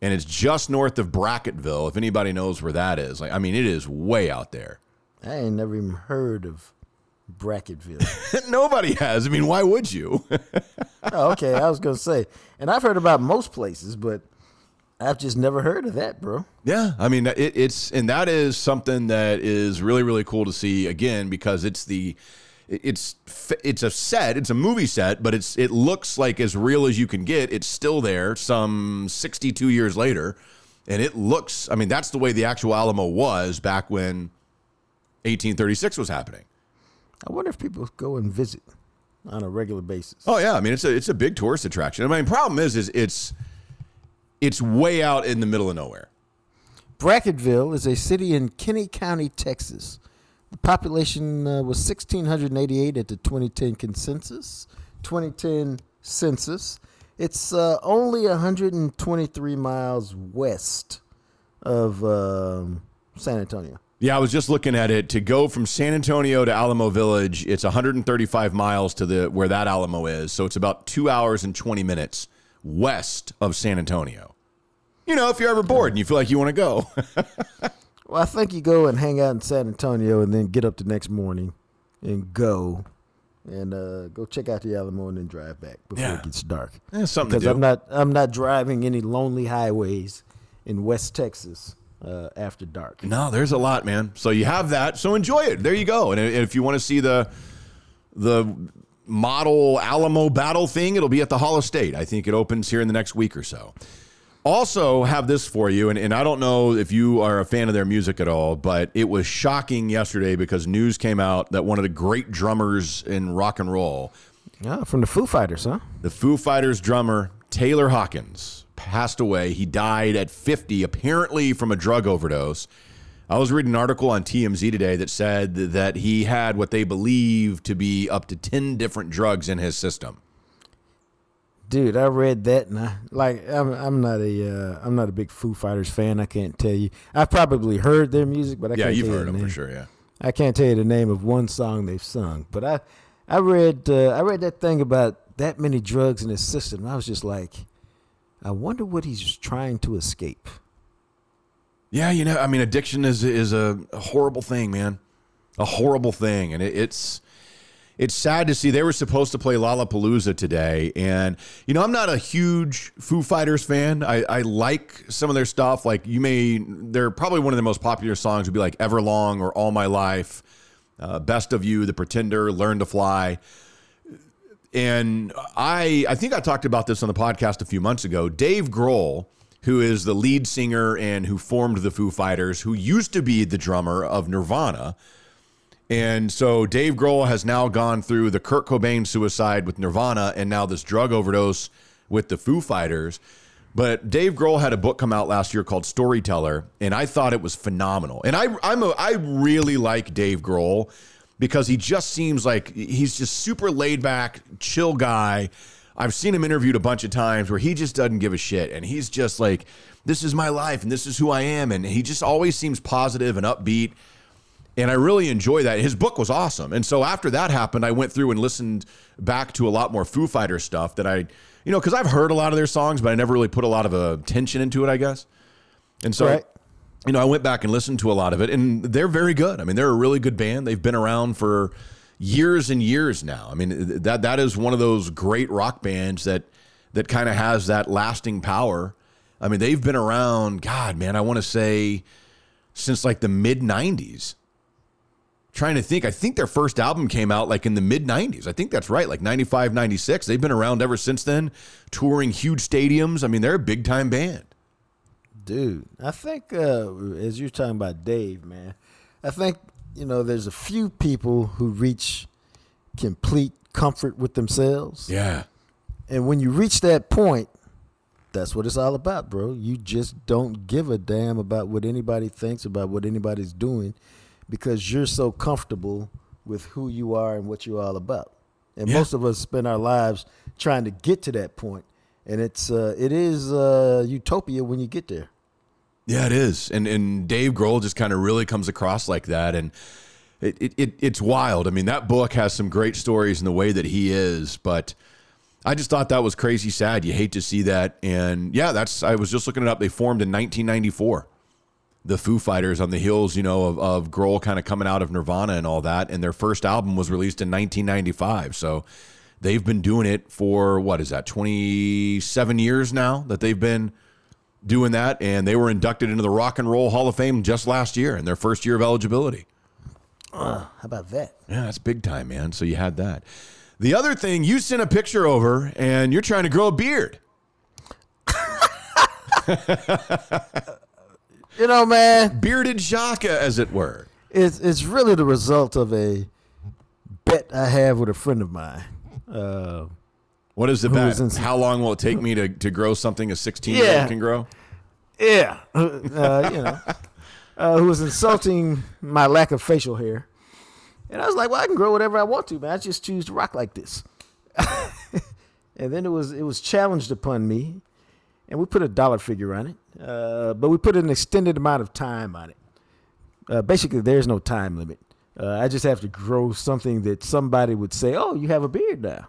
And it's just north of Bracketville, if anybody knows where that is. Like, I mean, it is way out there. I ain't never even heard of Bracketville. Nobody has. I mean, why would you? Oh, okay, I was going to say. And I've heard about most places, but I've just never heard of that, bro. Yeah, I mean, it's and that is something that is really, really cool to see, again, because it's the... It's a set, it's a movie set, but it looks like as real as you can get. It's still there some 62 years later, and it looks, I mean, that's the way the actual Alamo was back when 1836 was happening. I wonder if people go and visit on a regular basis. Oh, yeah, I mean, it's a big tourist attraction. I mean, problem is it's way out in the middle of nowhere. Bracketville is a city in Kinney County, Texas. The population was 1,688 at the 2010 census. It's only 123 miles west of San Antonio. Yeah, I was just looking at it. To go from San Antonio to Alamo Village, it's 135 miles to the where that Alamo is. So it's about 2 hours and 20 minutes west of San Antonio. You know, if you're ever bored and you feel like you want to go. Well, I think you go and hang out in San Antonio and then get up the next morning and go check out the Alamo and then drive back before it gets dark. Yeah, something because to do. I'm not driving any lonely highways in West Texas after dark. No, there's a lot, man. So you have that. So enjoy it. There you go. And if you want to see the model Alamo battle thing, it'll be at the Hall of State. I think it opens here in the next week or so. Also have this for you, and I don't know if you are a fan of their music at all, but it was shocking yesterday because news came out that one of the great drummers in rock and roll. Yeah, from the Foo Fighters, huh? The Foo Fighters drummer, Taylor Hawkins, passed away. He died at 50, apparently from a drug overdose. I was reading an article on TMZ today that said that he had what they believe to be up to 10 different drugs in his system. Dude, I read that, and I'm not a big Foo Fighters fan. I can't tell you. I've probably heard their music, but I can't tell you. Yeah, you've heard them for sure. Yeah, I can't tell you the name of one song they've sung. But I read that thing about that many drugs in his system. And I was just like, I wonder what he's trying to escape. Yeah, you know, I mean, addiction is a horrible thing, man. A horrible thing, and it's sad to see. They were supposed to play Lollapalooza today. And, you know, I'm not a huge Foo Fighters fan. I like some of their stuff. Like, they're probably one of their most popular songs would be like Everlong or All My Life, Best of You, The Pretender, Learn to Fly. And I think I talked about this on the podcast a few months ago. Dave Grohl, who is the lead singer and who formed the Foo Fighters, who used to be the drummer of Nirvana. And so Dave Grohl has now gone through the Kurt Cobain suicide with Nirvana and now this drug overdose with the Foo Fighters. But Dave Grohl had a book come out last year called Storyteller, and I thought it was phenomenal. And I really like Dave Grohl because he just seems like he's just super laid back, chill guy. I've seen him interviewed a bunch of times where he just doesn't give a shit. And he's just like, this is my life and this is who I am. And he just always seems positive and upbeat. And I really enjoy that. His book was awesome. And so after that happened, I went through and listened back to a lot more Foo Fighters stuff that because I've heard a lot of their songs, but I never really put a lot of attention into it, I guess. And so, you know, I went back and listened to a lot of it, and they're very good. I mean, they're a really good band. They've been around for years and years now. I mean, that is one of those great rock bands that kind of has that lasting power. I mean, they've been around, God, man, I want to say since like the mid-90s. Trying to think. I think their first album came out like in the mid-90s. I think that's right, like 95, 96. They've been around ever since then, touring huge stadiums. I mean, they're a big-time band. Dude, I think as you're talking about Dave, man, I think, you know, there's a few people who reach complete comfort with themselves. Yeah. And when you reach that point, that's what it's all about, bro. You just don't give a damn about what anybody thinks, about what anybody's doing, because you're so comfortable with who you are and what you're all about. And most of us spend our lives trying to get to that point. And it is utopia when you get there. Yeah, it is. And Dave Grohl just kind of really comes across like that. And it's wild. I mean, that book has some great stories in the way that he is, but I just thought that was crazy sad. You hate to see that. And yeah, I was just looking it up. They formed in 1994. The Foo Fighters, on the heels, you know, of Grohl kind of coming out of Nirvana and all that. And their first album was released in 1995. So they've been doing it for, 27 years now that they've been doing that. And they were inducted into the Rock and Roll Hall of Fame just last year in their first year of eligibility. How about that? Yeah, that's big time, man. So you had that. The other thing, you sent a picture over and you're trying to grow a beard. You know, man. Bearded Jaka, as it were. It's really the result of a bet I have with a friend of mine. What is the bet? How long will it take me to grow something a 16-year-old can grow? Yeah. Who was insulting my lack of facial hair. And I was like, well, I can grow whatever I want to, man. I just choose to rock like this. And then it was challenged upon me. And we put a dollar figure on it, but we put an extended amount of time on it. Basically, there's no time limit. I just have to grow something that somebody would say, oh, you have a beard now,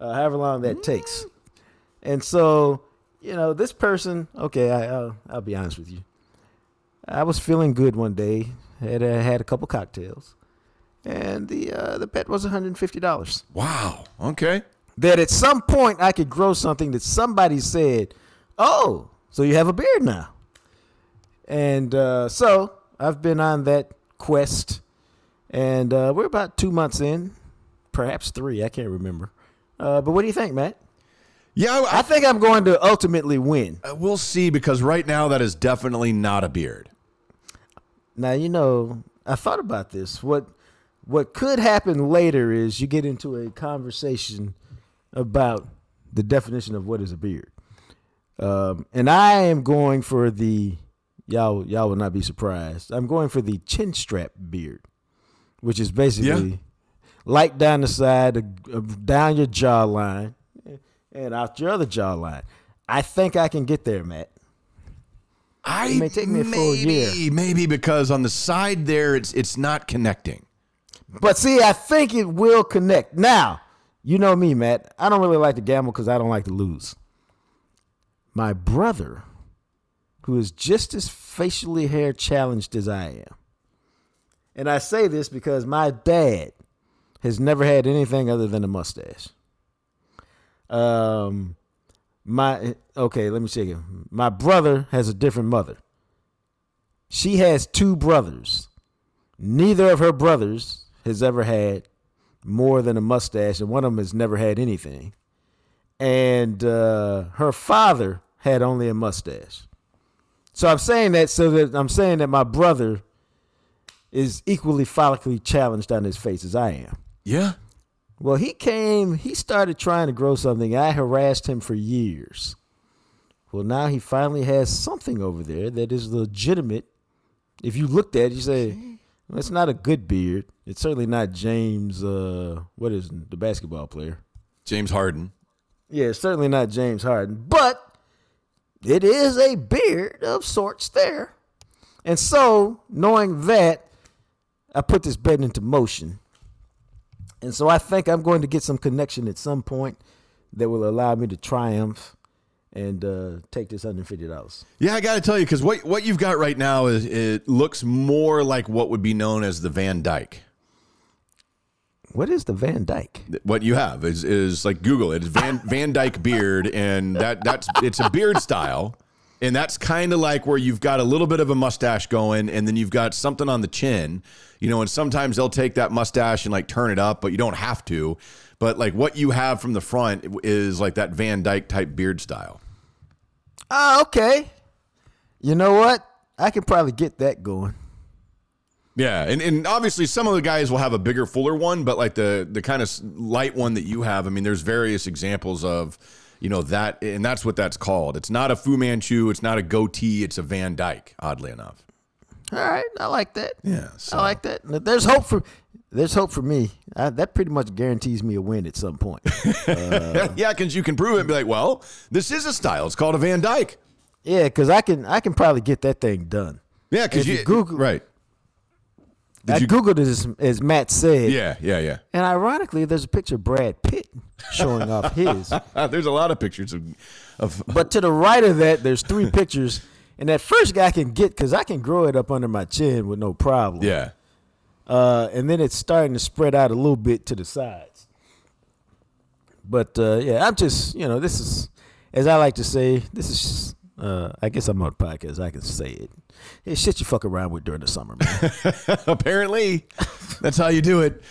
however long that takes. And so, you know, this person, okay, I'll be honest with you. I was feeling good one day, had a couple cocktails, and the bet was $150. Wow, okay. That at some point I could grow something that somebody said, oh, so you have a beard now. And so I've been on that quest, and we're about 2 months in, perhaps three. I can't remember. But what do you think, Matt? Yeah, I think I'm going to ultimately win. We'll see, because right now that is definitely not a beard. Now, you know, I thought about this. What could happen later is you get into a conversation about the definition of what is a beard. And I am going for the, y'all will not be surprised, I'm going for the chin strap beard, which is basically light down the side, down your jawline, and out your other jawline. I think I can get there, Matt. It may take me a full year. Maybe because on the side there, it's not connecting. But see, I think it will connect. Now, you know me, Matt. I don't really like to gamble because I don't like to lose. My brother, who is just as facially hair challenged as I am. And I say this because my dad has never had anything other than a mustache. Let me check it. My brother has a different mother. She has two brothers. Neither of her brothers has ever had more than a mustache, and one of them has never had anything. And her father had only a mustache. So I'm saying that my brother is equally follically challenged on his face as I am. Yeah. Well, he started trying to grow something. I harassed him for years. Well, now he finally has something over there that is legitimate. If you looked at it, you say, well, it's not a good beard. It's certainly not James, the basketball player? James Harden. Yeah, certainly not James Harden, but it is a beard of sorts there. And so, knowing that, I put this bet into motion. And so I think I'm going to get some connection at some point that will allow me to triumph and take this $150. Yeah, I got to tell you, because what you've got right now is, it looks more like what would be known as the Van Dyke. What is the Van Dyke? What you have is like, Google it. It's Van Dyke beard, and that's it's a beard style And that's kind of like where you've got a little bit of a mustache going and then you've got something on the chin, you know, and sometimes they'll take that mustache and like turn it up, but you don't have to. But like what you have from the front is like that Van Dyke type beard style. Oh, okay. You know what? I could probably get that going. Yeah, and obviously some of the guys will have a bigger, fuller one, but like the kind of light one that you have, I mean, there's various examples of, you know, that, and that's what that's called. It's not a Fu Manchu, it's not a goatee, it's a Van Dyke, oddly enough. All right, I like that. Yeah, so. I like that. There's hope for me. That pretty much guarantees me a win at some point. Yeah, because you can prove it and be like, well, this is a style. It's called a Van Dyke. Yeah, because I can probably get that thing done. Yeah, because you Google right. Googled it as Matt said. Yeah. And ironically, there's a picture of Brad Pitt showing off his. There's a lot of pictures of. But to the right of that, there's three pictures, and that first guy I can get because I can grow it up under my chin with no problem. Yeah. And then it's starting to spread out a little bit to the sides. But yeah, I'm just, you know, this is, as I like to say, this is. I guess I'm on a podcast. I can say it. It's shit you fuck around with during the summer, man. Apparently. That's how you do it.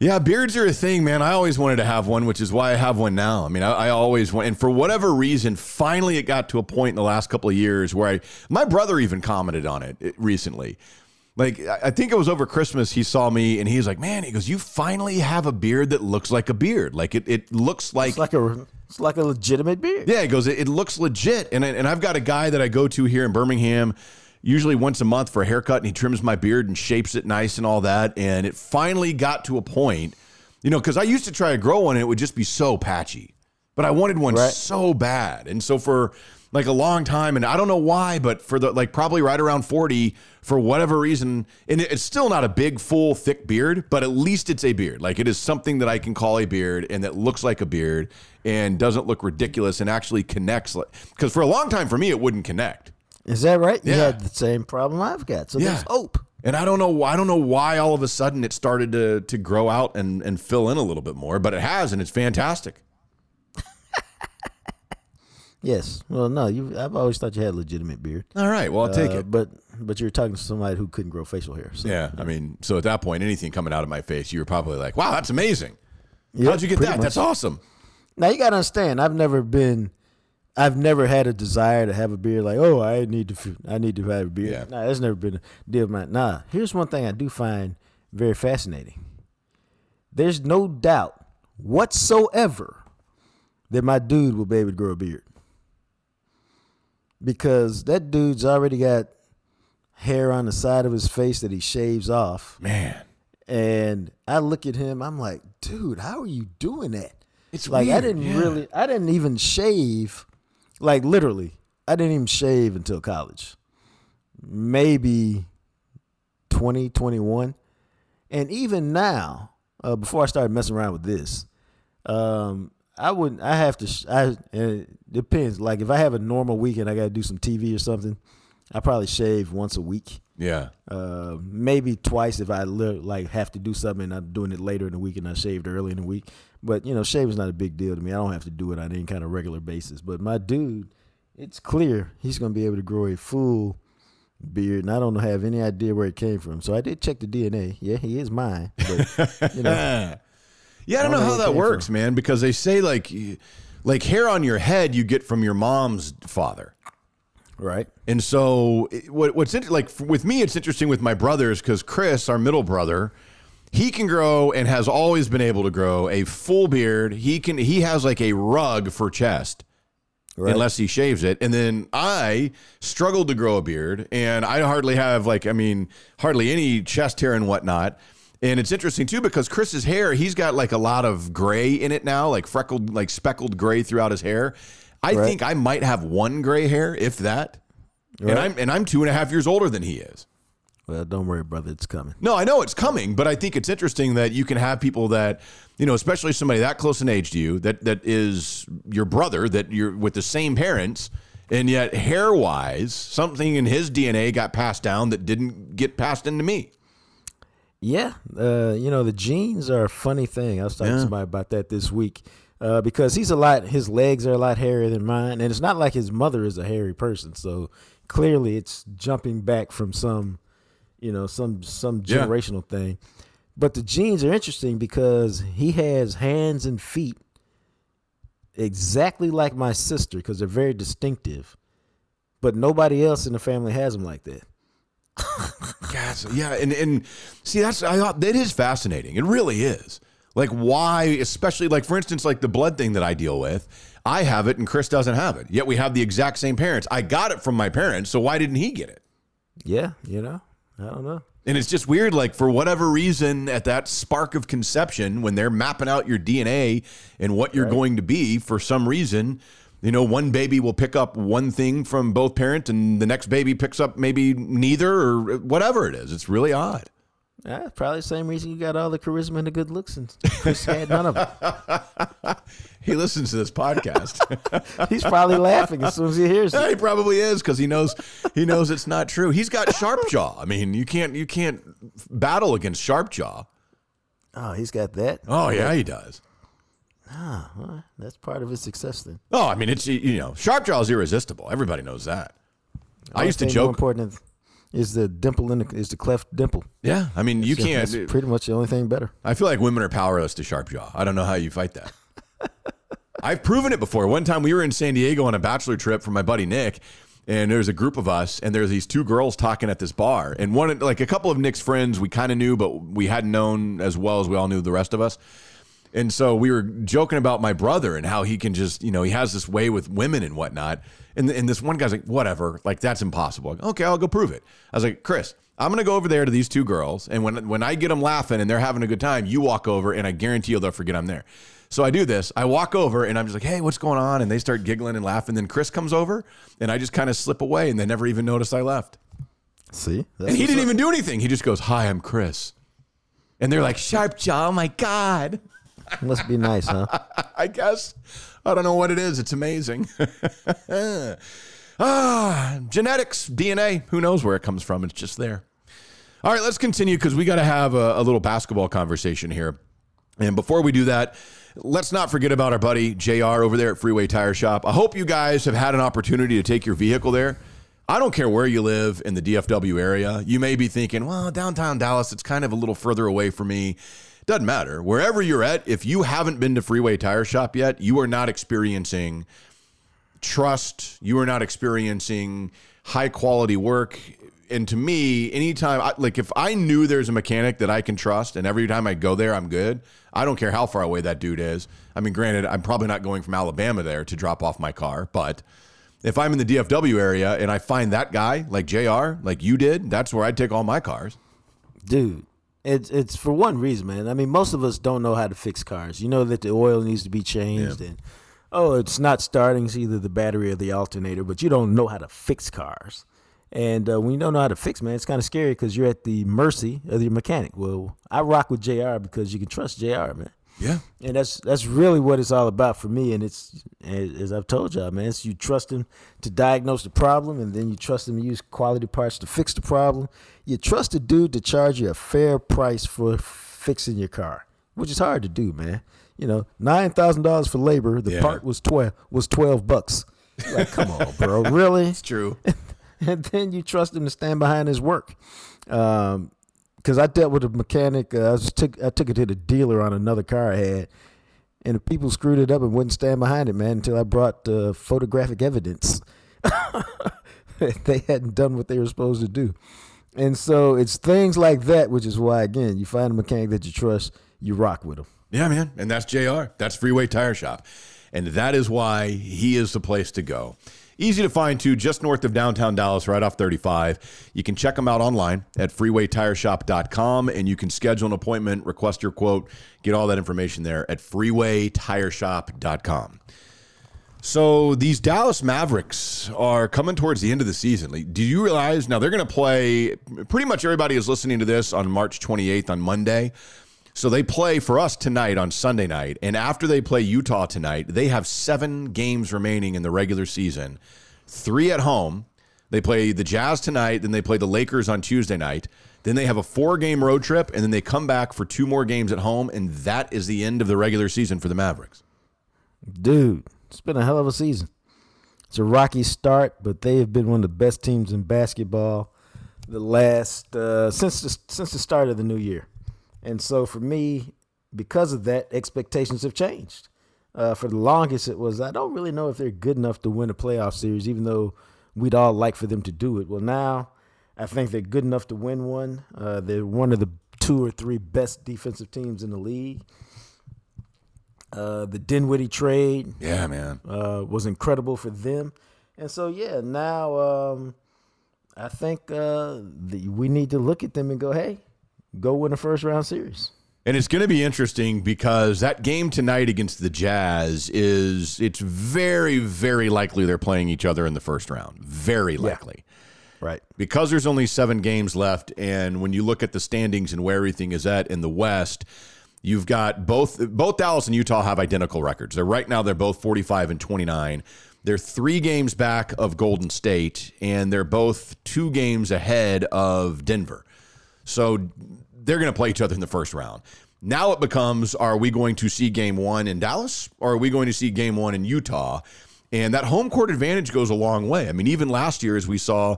Yeah, beards are a thing, man. I always wanted to have one, which is why I have one now. I mean, I always want, and for whatever reason, finally it got to a point in the last couple of years where my brother even commented on it recently. Like, I think it was over Christmas. He saw me and he's like, man, he goes, you finally have a beard that looks like a beard. Like it looks like. It's like a legitimate beard. Yeah, he goes, it looks legit. And I've got a guy that I go to here in Birmingham, usually once a month for a haircut, and he trims my beard and shapes it nice and all that. And it finally got to a point, you know, because I used to try to grow one, and it would just be so patchy. But I wanted one so bad. And so for like a long time, and I don't know why, but for the like probably right around 40, for whatever reason, and it's still not a big, full, thick beard, but at least it's a beard. Like it is something that I can call a beard and that looks like a beard and doesn't look ridiculous and actually connects. Because for a long time for me, it wouldn't connect. Is that right? Yeah. You had the same problem I've got. So there's hope. And I don't know why all of a sudden it started to grow out and fill in a little bit more, but it has, and it's fantastic. Yes. Well, no, I've always thought you had a legitimate beard. All right. Well, I'll take it. But you were talking to somebody who couldn't grow facial hair. So, yeah. I mean, so at that point, anything coming out of my face, you were probably like, wow, that's amazing. Yep, how'd you get that? Much. That's awesome. Now, you got to understand, I've never had a desire to have a beard like, oh, I need to have a beard. Yeah. No, that's never been a deal of mine. Nah, here's one thing I do find very fascinating. There's no doubt whatsoever that my dude will be able to grow a beard. Because that dude's already got hair on the side of his face that he shaves off. Man. And I look at him, I'm like, dude, how are you doing that? It's like weird. I didn't even shave. Like literally, I didn't even shave until college. Maybe 20, 21. And even now, before I started messing around with this, it depends. Like if I have a normal weekend, I got to do some TV or something, I probably shave once a week. Yeah. Maybe twice if I like have to do something and I'm doing it later in the week and I shaved early in the week. But, you know, shaving's not a big deal to me. I don't have to do it on any kind of regular basis. But my dude, it's clear he's going to be able to grow a full beard, and I don't have any idea where it came from. So I did check the DNA. Yeah, he is mine. But, you know. Yeah, I don't know how that works, man, because they say like hair on your head you get from your mom's father. Right. And so what's like with me, it's interesting with my brothers because Chris, our middle brother, he can grow and has always been able to grow a full beard. He has like a rug for chest. Right. Unless he shaves it. And then I struggled to grow a beard, and I hardly have hardly any chest hair and whatnot. And it's interesting, too, because Chris's hair, he's got like a lot of gray in it now, like freckled, like speckled gray throughout his hair. I think I might have one gray hair, if that. Right. And I'm 2.5 years older than he is. Well, don't worry, brother. It's coming. No, I know it's coming. But I think it's interesting that you can have people that, you know, especially somebody that close in age to you, that is your brother, that you're with the same parents. And yet hair wise, something in his DNA got passed down that didn't get passed into me. Yeah. You know, the genes are a funny thing. I was talking to somebody about that this week. because he's a lot, his legs are a lot hairier than mine, and it's not like his mother is a hairy person. So clearly it's jumping back from some, you know, some generational thing. But the genes are interesting because he has hands and feet exactly like my sister because they're very distinctive, but nobody else in the family has them like that. Gosh, yeah, and see, that's, I thought that is fascinating. It really is. Like, why, especially like, for instance, like the blood thing that I deal with, I have it and Chris doesn't have it. Yet we have the exact same parents. I got it from my parents, so why didn't he get it? Yeah, you know, I don't know. And it's just weird, like, for whatever reason, at that spark of conception, when they're mapping out your DNA and what you're going to be, for some reason, you know, one baby will pick up one thing from both parents and the next baby picks up maybe neither or whatever it is. It's really odd. Yeah, probably the same reason you got all the charisma and the good looks and Chris had none of it. He listens to this podcast. He's probably laughing as soon as he hears it. He probably is because he knows it's not true. He's got sharp jaw. I mean, you can't battle against sharp jaw. Oh, he's got that? Oh, yeah, he does. Ah, well, that's part of his success then. Oh, I mean, it's, you know, sharp jaw is irresistible. Everybody knows that. I used to joke. More important is the dimple is the cleft dimple. Yeah, I mean, you can't. It's pretty much the only thing better. I feel like women are powerless to sharp jaw. I don't know how you fight that. I've proven it before. One time we were in San Diego on a bachelor trip for my buddy Nick, and there's a group of us, and there's these two girls talking at this bar, and one, like a couple of Nick's friends, we kind of knew, but we hadn't known as well as we all knew the rest of us. And so we were joking about my brother and how he can just, you know, he has this way with women and whatnot. And this one guy's like, whatever, like that's impossible. Like, okay, I'll go prove it. I was like, Chris, I'm going to go over there to these two girls. And when I get them laughing and they're having a good time, you walk over and I guarantee you they'll forget I'm there. So I do this. I walk over and I'm just like, hey, what's going on? And they start giggling and laughing. Then Chris comes over and I just kind of slip away and they never even noticed I left. See? And he didn't even do anything. He just goes, hi, I'm Chris. And they're like, sharp jaw, oh my God. Must be nice, huh? I guess. I don't know what it is. It's amazing. Genetics, DNA, who knows where it comes from? It's just there. All right, let's continue because we got to have a little basketball conversation here. And before we do that, let's not forget about our buddy JR over there at Freeway Tire Shop. I hope you guys have had an opportunity to take your vehicle there. I don't care where you live in the DFW area. You may be thinking, well, downtown Dallas, it's kind of a little further away from me. Doesn't matter. Wherever you're at, if you haven't been to Freeway Tire Shop yet, you are not experiencing trust. You are not experiencing high quality work. And to me, anytime, like if I knew there's a mechanic that I can trust and every time I go there, I'm good. I don't care how far away that dude is. I mean, granted, I'm probably not going from Alabama there to drop off my car. But if I'm in the DFW area and I find that guy like JR, like you did, that's where I'd take all my cars. Dude. It's for one reason, man. I mean, most of us don't know how to fix cars. You know that the oil needs to be changed and, oh, it's not starting. It's either the battery or the alternator, but you don't know how to fix cars. And when you don't know how to fix, man, it's kind of scary because you're at the mercy of your mechanic. Well, I rock with JR because you can trust JR, man. Yeah. And that's really what it's all about for me. And it's, as I've told y'all, man, it's you trust him to diagnose the problem, and then you trust him to use quality parts to fix the problem. You trust a dude to charge you a fair price for fixing your car, which is hard to do, man. You know, $9,000 for labor. The part was 12 bucks. Like, come on, bro. Really? It's true. And then you trust him to stand behind his work. Because I dealt with a mechanic, I took it to the dealer on another car I had, and the people screwed it up and wouldn't stand behind it, man, until I brought photographic evidence that they hadn't done what they were supposed to do. And so it's things like that, which is why, again, you find a mechanic that you trust, you rock with them. Yeah, man, and that's JR. That's Freeway Tire Shop, and that is why he is the place to go. Easy to find, too, just north of downtown Dallas, right off 35. You can check them out online at freewaytireshop.com, and you can schedule an appointment, request your quote, get all that information there at freewaytireshop.com. So these Dallas Mavericks are coming towards the end of the season. Do you realize now they're going to play, pretty much everybody is listening to this on March 28th on Monday. So they play for us tonight on Sunday night, and after they play Utah tonight, they have 7 games remaining in the regular season, 3 at home. They play the Jazz tonight, then they play the Lakers on Tuesday night. Then they have a 4-game road trip, and then they come back for 2 more games at home, and that is the end of the regular season for the Mavericks. dude, it's been a hell of a season. It's a rocky start, but they have been one of the best teams in basketball the last since the start of the new year. And so for me, because of that, expectations have changed. For the longest, it was, I don't really know if they're good enough to win a playoff series, even though we'd all like for them to do it. Well, now I think they're good enough to win one. They're one of the two or three best defensive teams in the league. The Dinwiddie trade, was incredible for them. And so, yeah, now I think we need to look at them and go, hey, go win a first-round series. And it's going to be interesting because that game tonight against the Jazz it's very, very likely they're playing each other in the first round. Very likely. Yeah. Right. Because there's only 7 games left, and when you look at the standings and where everything is at in the West, you've got both Dallas and Utah have identical records. They're both 45 and 29. They're 3 games back of Golden State, and they're both 2 games ahead of Denver. So they're going to play each other in the first round. Now it becomes, are we going to see game one in Dallas or are we going to see game one in Utah? And that home court advantage goes a long way. I mean, even last year, as we saw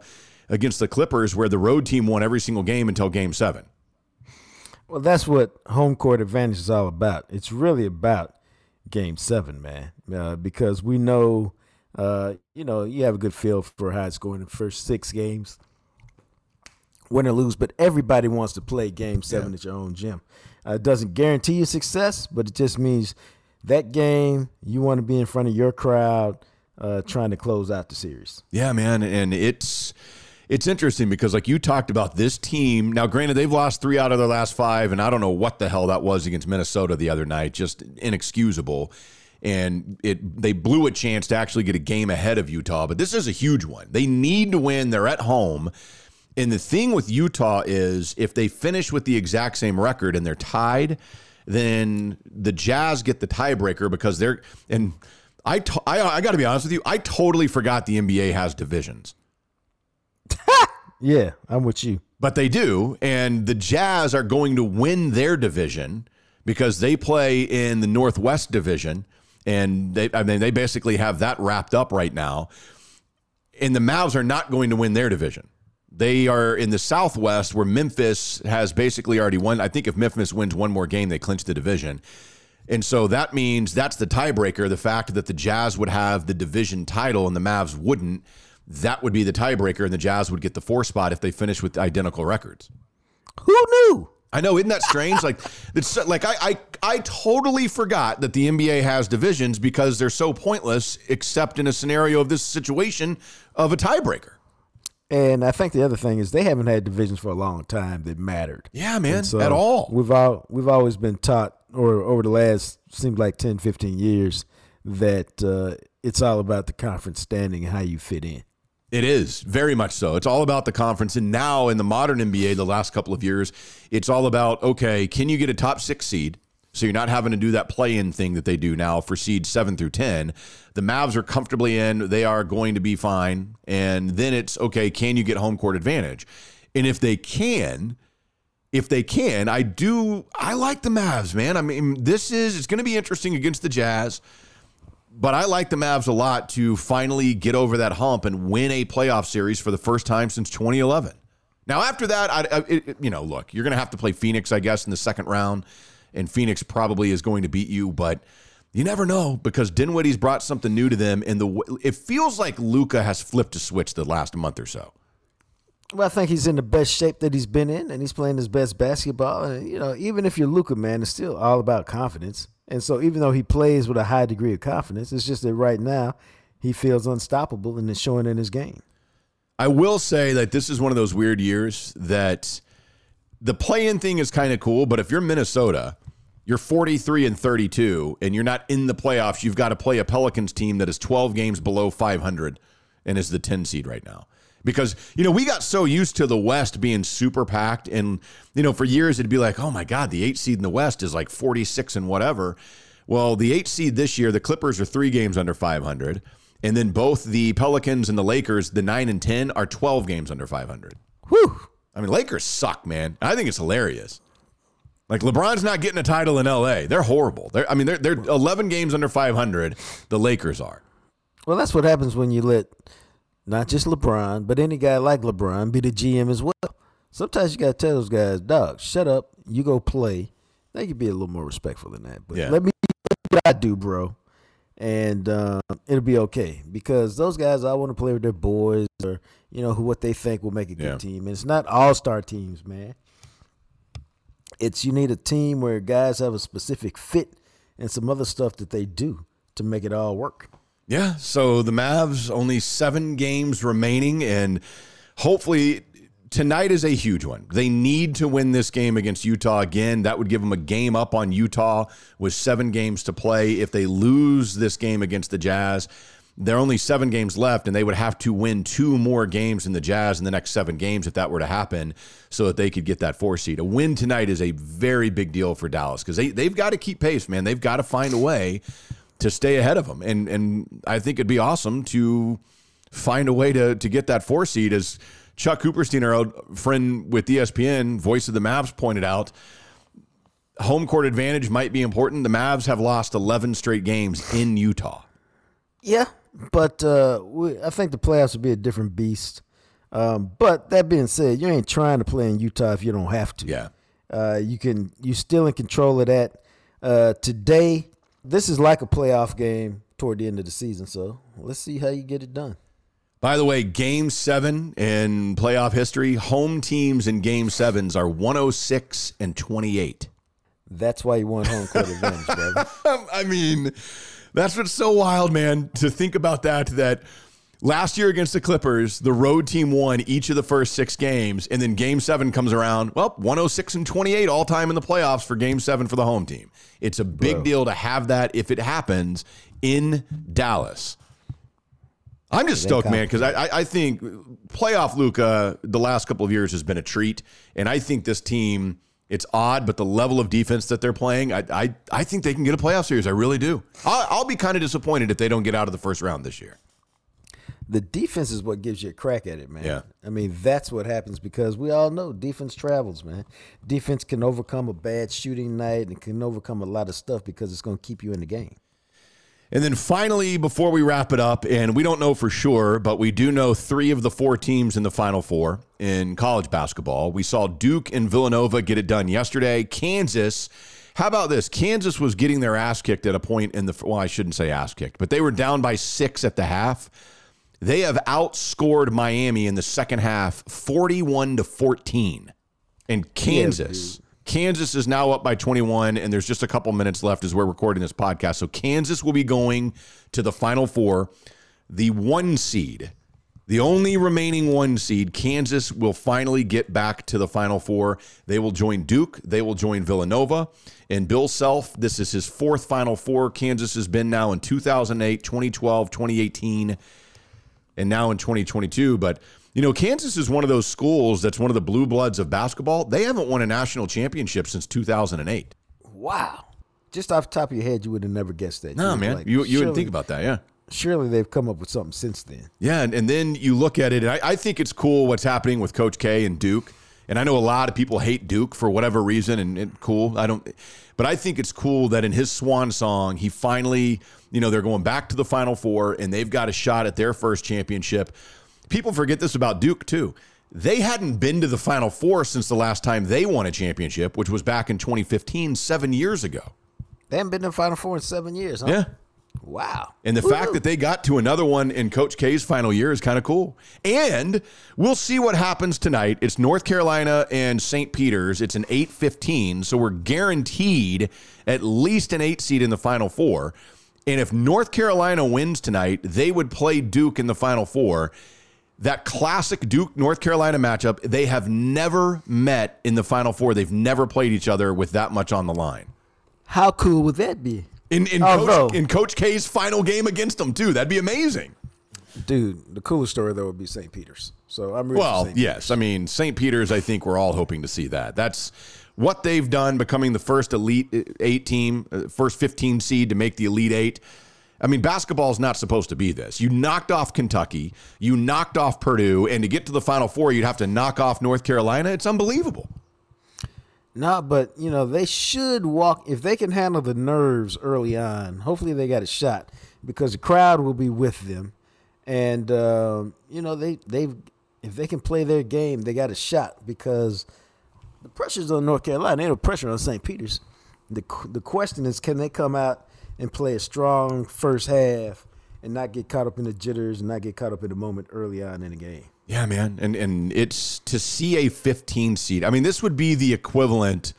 against the Clippers, where the road team won every single game until game 7. Well, that's what home court advantage is all about. It's really about game 7, man, because we know, you have a good feel for how it's going in the first 6 games. Win or lose, but everybody wants to play game 7 at your own gym. It doesn't guarantee you success, but it just means that game, you want to be in front of your crowd trying to close out the series. Yeah, man, and it's interesting because, like you talked about, this team, now granted they've lost 3 out of their last 5, and I don't know what the hell that was against Minnesota the other night, just inexcusable. And they blew a chance to actually get a game ahead of Utah, but this is a huge one. They need to win. They're at home. And the thing with Utah is if they finish with the exact same record and they're tied, then the Jazz get the tiebreaker because they're – and I got to be honest with you, I totally forgot the NBA has divisions. Yeah, I'm with you. But they do, and the Jazz are going to win their division because they play in the Northwest Division, and they basically have that wrapped up right now. And the Mavs are not going to win their division. They are in the Southwest where Memphis has basically already won. I think if Memphis wins one more game, they clinch the division. And so that means that's the tiebreaker. The fact that the Jazz would have the division title and the Mavs wouldn't, that would be the tiebreaker, and the Jazz would get the 4 spot if they finish with identical records. Who knew? I know, isn't that strange? I totally forgot that the NBA has divisions because they're so pointless except in a scenario of this situation of a tiebreaker. And I think the other thing is they haven't had divisions for a long time that mattered. Yeah, man, so at all. We've always been taught, or over the last, seems like 10, 15 years, that it's all about the conference standing and how you fit in. It is, very much so. It's all about the conference. And now in the modern NBA, the last couple of years, it's all about, okay, can you get a top 6 seed? So you're not having to do that play-in thing that they do now for seeds 7 through 10. The Mavs are comfortably in. They are going to be fine. And then it's, okay, can you get home court advantage? And if they can, I like the Mavs, man. I mean, it's going to be interesting against the Jazz, but I like the Mavs a lot to finally get over that hump and win a playoff series for the first time since 2011. Now, after that, look, you're going to have to play Phoenix, I guess, in the second round. And Phoenix probably is going to beat you, but you never know because Dinwiddie's brought something new to them. And it feels like Luka has flipped a switch the last month or so. Well, I think he's in the best shape that he's been in, and he's playing his best basketball. And, even if you're Luka, man, it's still all about confidence. And so even though he plays with a high degree of confidence, it's just that right now he feels unstoppable and it's showing in his game. I will say that this is one of those weird years that – the play-in thing is kind of cool, but if you're Minnesota, you're 43 and 32, and you're not in the playoffs, you've got to play a Pelicans team that is 12 games below 500 and is the 10 seed right now. Because, we got so used to the West being super packed, and, for years it'd be like, oh, my God, the 8 seed in the West is like 46 and whatever. Well, the 8 seed this year, the Clippers are 3 games under 500, and then both the Pelicans and the Lakers, the 9 and 10, are 12 games under 500. Whew. I mean, Lakers suck, man. I think it's hilarious. Like, LeBron's not getting a title in L.A. They're horrible. They're 11 games under 500. The Lakers are. Well, that's what happens when you let not just LeBron, but any guy like LeBron be the GM as well. Sometimes you got to tell those guys, dog, shut up. You go play. They could be a little more respectful than that. But let me do what I do, bro. And it'll be okay. Because those guys, I want to play with their boys or, what they think will make a good team. And it's not all-star teams, man. You need a team where guys have a specific fit and some other stuff that they do to make it all work. Yeah, so the Mavs, only 7 games remaining, and hopefully tonight is a huge one. They need to win this game against Utah again. That would give them a game up on Utah with 7 games to play. If they lose this game against the Jazz, there are only 7 games left, and they would have to win 2 more games than the Jazz in the next 7 games if that were to happen so that they could get that 4 seed. A win tonight is a very big deal for Dallas because they've got to keep pace, man. They've got to find a way to stay ahead of them. And I think it'd be awesome to find a way to get that 4 seed. As Chuck Cooperstein, our old friend with ESPN, voice of the Mavs, pointed out, home court advantage might be important. The Mavs have lost 11 straight games in Utah. Yeah. But I think the playoffs would be a different beast. But that being said, you ain't trying to play in Utah if you don't have to. Yeah, you're still in control of that. Today, this is like a playoff game toward the end of the season. So let's see how you get it done. By the way, Game 7 in playoff history, home teams in Game 7s are 106-28. That's why you want home court advantage, brother. That's what's so wild, man, to think about that last year against the Clippers, the road team won each of the first 6 games, and then Game 7 comes around, 106-28 all time in the playoffs for Game 7 for the home team. It's a big deal to have that if it happens in Dallas. I'm just stoked, man, because I think playoff Luka the last couple of years has been a treat, and I think this team, it's odd, but the level of defense that they're playing, I think they can get a playoff series. I really do. I'll be kind of disappointed if they don't get out of the first round this year. The defense is what gives you a crack at it, man. Yeah. That's what happens because we all know defense travels, man. Defense can overcome a bad shooting night and can overcome a lot of stuff because it's going to keep you in the game. And then finally, before we wrap it up, and we don't know for sure, but we do know 3 of the 4 teams in the Final Four in college basketball. We saw Duke and Villanova get it done yesterday. Kansas, how about this? Kansas was getting their ass kicked at a point in the, I shouldn't say ass kicked, but they were down by 6 at the half. They have outscored Miami in the second half 41-14. And Kansas... Yeah, Kansas is now up by 21, and there's just a couple minutes left as we're recording this podcast. So Kansas will be going to the Final Four. The 1 seed, the only remaining 1 seed, Kansas will finally get back to the Final Four. They will join Duke. They will join Villanova. And Bill Self, this is his 4th Final Four. Kansas has been now in 2008, 2012, 2018, and now in 2022. But Kansas is one of those schools that's one of the blue bloods of basketball. They haven't won a national championship since 2008. Wow. Just off the top of your head, you would have never guessed that. No, man. You wouldn't think about that, yeah. Surely they've come up with something since then. Yeah, and then you look at it, and I think it's cool what's happening with Coach K and Duke. And I know a lot of people hate Duke for whatever reason, and cool. But I think it's cool that in his swan song, he finally, they're going back to the Final Four, and they've got a shot at their first championship. People forget this about Duke, too. They hadn't been to the Final Four since the last time they won a championship, which was back in 2015, 7 years ago. They haven't been to the Final Four in 7 years, huh? Yeah. Wow. And the fact that they got to another one in Coach K's final year is kind of cool. And we'll see what happens tonight. It's North Carolina and St. Peter's. It's an 8:15, so we're guaranteed at least an 8 seed in the Final Four. And if North Carolina wins tonight, they would play Duke in the Final Four. That classic Duke-North Carolina matchup, they have never met in the Final Four. They've never played each other with that much on the line. How cool would that be? In Coach K's final game against them, too. That'd be amazing. Dude, the coolest story, though, would be St. Peter's. So I'm really Peter's. St. Peter's, I think we're all hoping to see that. That's what they've done, becoming the first Elite 8 team, first 15 seed to make the Elite 8. Basketball is not supposed to be this. You knocked off Kentucky, you knocked off Purdue, and to get to the Final Four, you'd have to knock off North Carolina. It's unbelievable. No, but, you know, they should walk. If they can handle the nerves early on, hopefully they got a shot because the crowd will be with them. And, you know, if they can play their game, they got a shot because the pressure's on North Carolina. They ain't no pressure on St. Peter's. The question is, can they come out and play a strong first half and not get caught up in the jitters and not get caught up in the moment early on in the game? Yeah, man. And it's to see a 15 seed. I mean, this would be the equivalent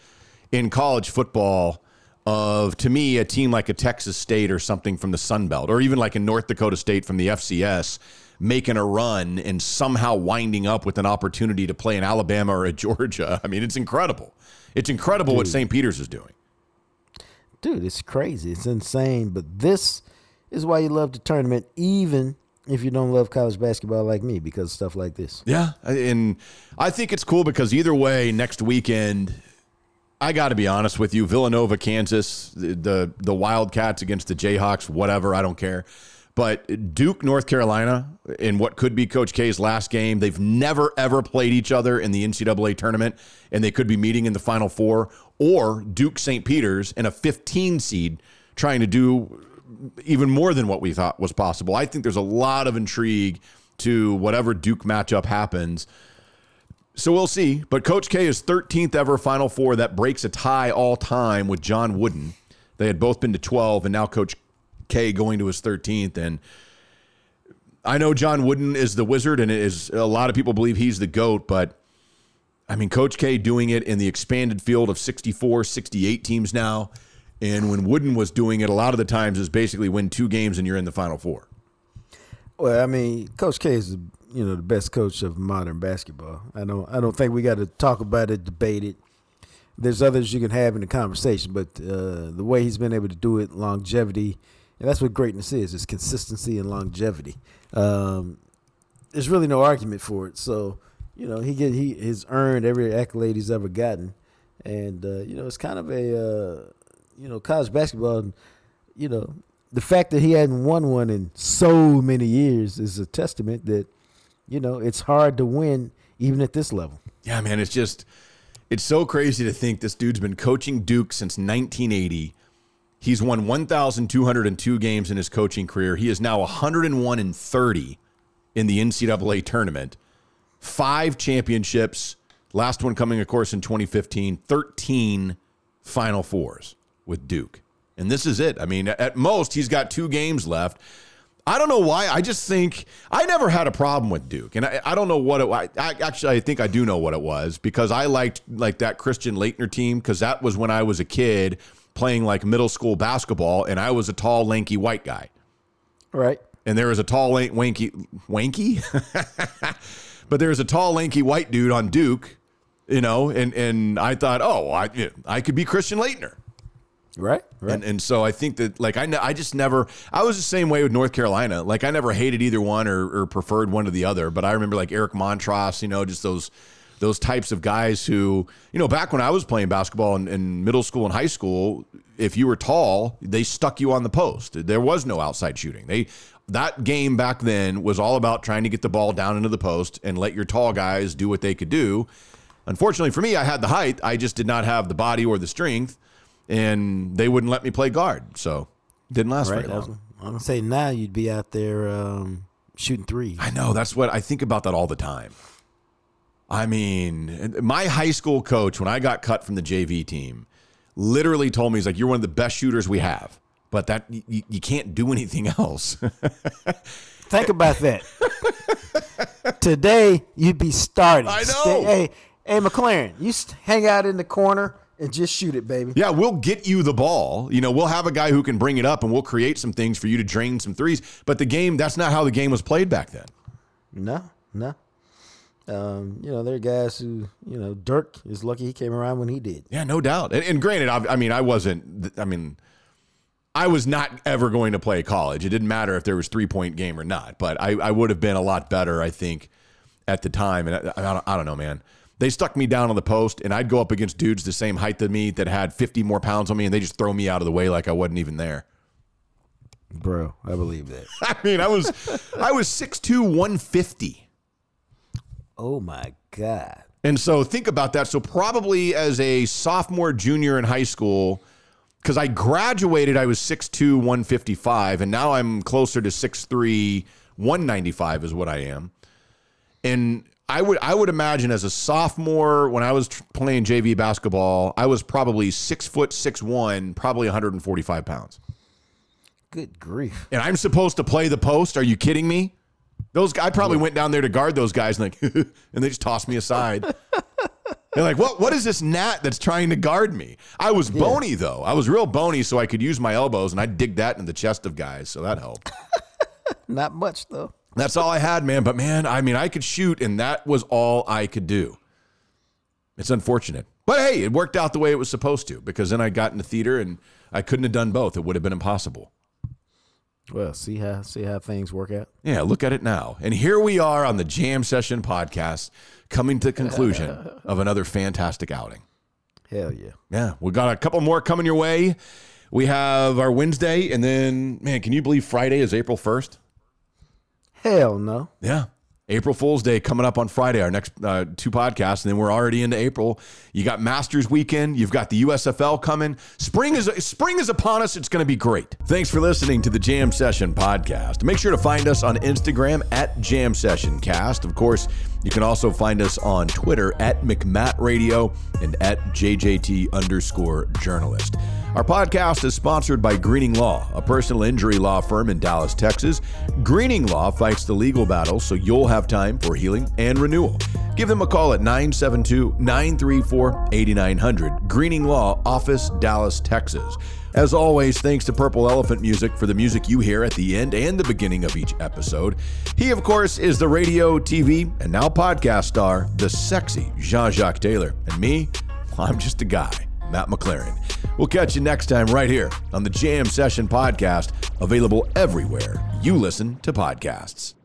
in college football of, to me, a team like a Texas State or something from the Sun Belt, or even like a North Dakota State from the FCS making a run and somehow winding up with an opportunity to play in Alabama or a Georgia. I mean, it's incredible. It's incredible what St. Peter's is doing. Dude, it's crazy. It's insane. But this is why you love the tournament, even if you don't love college basketball like me, because of stuff like this. Yeah, and I think it's cool because either way, next weekend, I got to be honest with you, Villanova, Kansas, the Wildcats against the Jayhawks, whatever, I don't care. But Duke, North Carolina, in what could be Coach K's last game, they've never, ever played each other in the NCAA tournament, and they could be meeting in the Final Four, or Duke St. Peter's and a 15 seed trying to do even more than what we thought was possible. I think there's a lot of intrigue to whatever Duke matchup happens. So we'll see. But Coach K is 13th ever Final Four. That breaks a tie all time with John Wooden. They had both been to 12, and now Coach K going to his 13th. And I know John Wooden is the wizard, and a lot of people believe he's the GOAT, but I mean, Coach K doing it in the expanded field of 64, 68 teams now. And when Wooden was doing it, a lot of the times is basically win two games and you're in the Final Four. Well, I mean, Coach K is, you know, the best coach of modern basketball. I don't think we got to talk about it, debate it. There's others you can have in the conversation, but the way he's been able to do it, longevity, and that's what greatness is. It's consistency and longevity. There's really no argument for it. So, you know, he has earned every accolade he's ever gotten, and you know, it's kind of a you know, college basketball, you know, the fact that he hadn't won one in so many years is a testament that, you know, it's hard to win even at this level. Yeah, man, it's so crazy to think this dude's been coaching Duke since 1980. He's won 1,202 games in his coaching career. He is now 101-30 in the NCAA tournament. 5 championships, last one coming, of course, in 2015, 13 Final Fours with Duke. And this is it. I mean, at most, he's got 2 games left. I don't know why. I just think I never had a problem with Duke. And I don't know what it was. Actually, I think I do know what it was, because I liked like that Christian Leitner team, because that was when I was a kid playing like middle school basketball, and I was a tall, lanky white guy. Right. And there was a tall, wanky? But there was a tall, lanky white dude on Duke, you know, and I thought, oh, I could be Christian Leitner. Right. And so I think that, like, I just never, I was the same way with North Carolina. Like, I never hated either one or preferred one to the other. But I remember, like, Eric Montross, you know, just those types of guys who, you know, back when I was playing basketball in middle school and high school, if you were tall, they stuck you on the post. There was no outside shooting. That game back then was all about trying to get the ball down into the post and let your tall guys do what they could do. Unfortunately for me, I had the height. I just did not have the body or the strength. And they wouldn't let me play guard, so didn't last very long. I'm gonna say now you'd be out there shooting threes. I know, that's what I think about that all the time. I mean, my high school coach, when I got cut from the JV team, literally told me, he's like, "You're one of the best shooters we have, but that you can't do anything else." Think about that. Today you'd be starting. I know. Hey, McLaren, you hang out in the corner and just shoot it, baby. Yeah, we'll get you the ball. You know, we'll have a guy who can bring it up, and we'll create some things for you to drain some threes. But the game, that's not how the game was played back then. No. You know, there are guys who, you know, Dirk is lucky he came around when he did. Yeah, no doubt. And granted, I was not ever going to play college. It didn't matter if there was three-point game or not. But I would have been a lot better, I think, at the time. And I don't know, man. They stuck me down on the post, and I'd go up against dudes the same height than me that had 50 more pounds on me, and they just throw me out of the way like I wasn't even there. Bro, I believe that. I mean, I was 6'2", 150. Oh, my God. And so think about that. So probably as a sophomore, junior in high school, because I graduated, I was 6'2", 155, and now I'm closer to 6'3", 195 is what I am. And I would imagine as a sophomore, when I was playing JV basketball, I was probably 6'6", probably 145 pounds. Good grief. And I'm supposed to play the post. Are you kidding me? I probably went down there to guard those guys and like, and they just tossed me aside. They're like, what is this gnat that's trying to guard me? I was bony though. I was real bony, so I could use my elbows and I'd dig that in the chest of guys. So that helped. Not much though. That's all I had, man. But man, I mean, I could shoot and that was all I could do. It's unfortunate, but hey, it worked out the way it was supposed to, because then I got into theater and I couldn't have done both. It would have been impossible. Well, see how things work out. Yeah, look at it now. And here we are on the Jam Session podcast, coming to the conclusion of another fantastic outing. Hell yeah. Yeah, we got a couple more coming your way. We have our Wednesday, and then, man, can you believe Friday is April 1st? Hell no. Yeah. April Fool's Day coming up on Friday, our next two podcasts, and then we're already into April. You got Masters weekend. You've got the USFL coming. Spring is upon us. It's going to be great. Thanks for listening to the Jam Session podcast. Make sure to find us on Instagram at Jam Session Cast. Of course, you can also find us on Twitter at McMatt Radio and at JJT_journalist. Our podcast is sponsored by Greening Law, a personal injury law firm in Dallas, Texas. Greening Law fights the legal battle so you'll have time for healing and renewal. Give them a call at 972-934-8900. Greening Law, Office, Dallas, Texas. As always, thanks to Purple Elephant Music for the music you hear at the end and the beginning of each episode. He, of course, is the radio, TV, and now podcast star, the sexy Jean-Jacques Taylor. And me, I'm just a guy, Matt McLaren. We'll catch you next time right here on the Jam Session Podcast, available everywhere you listen to podcasts.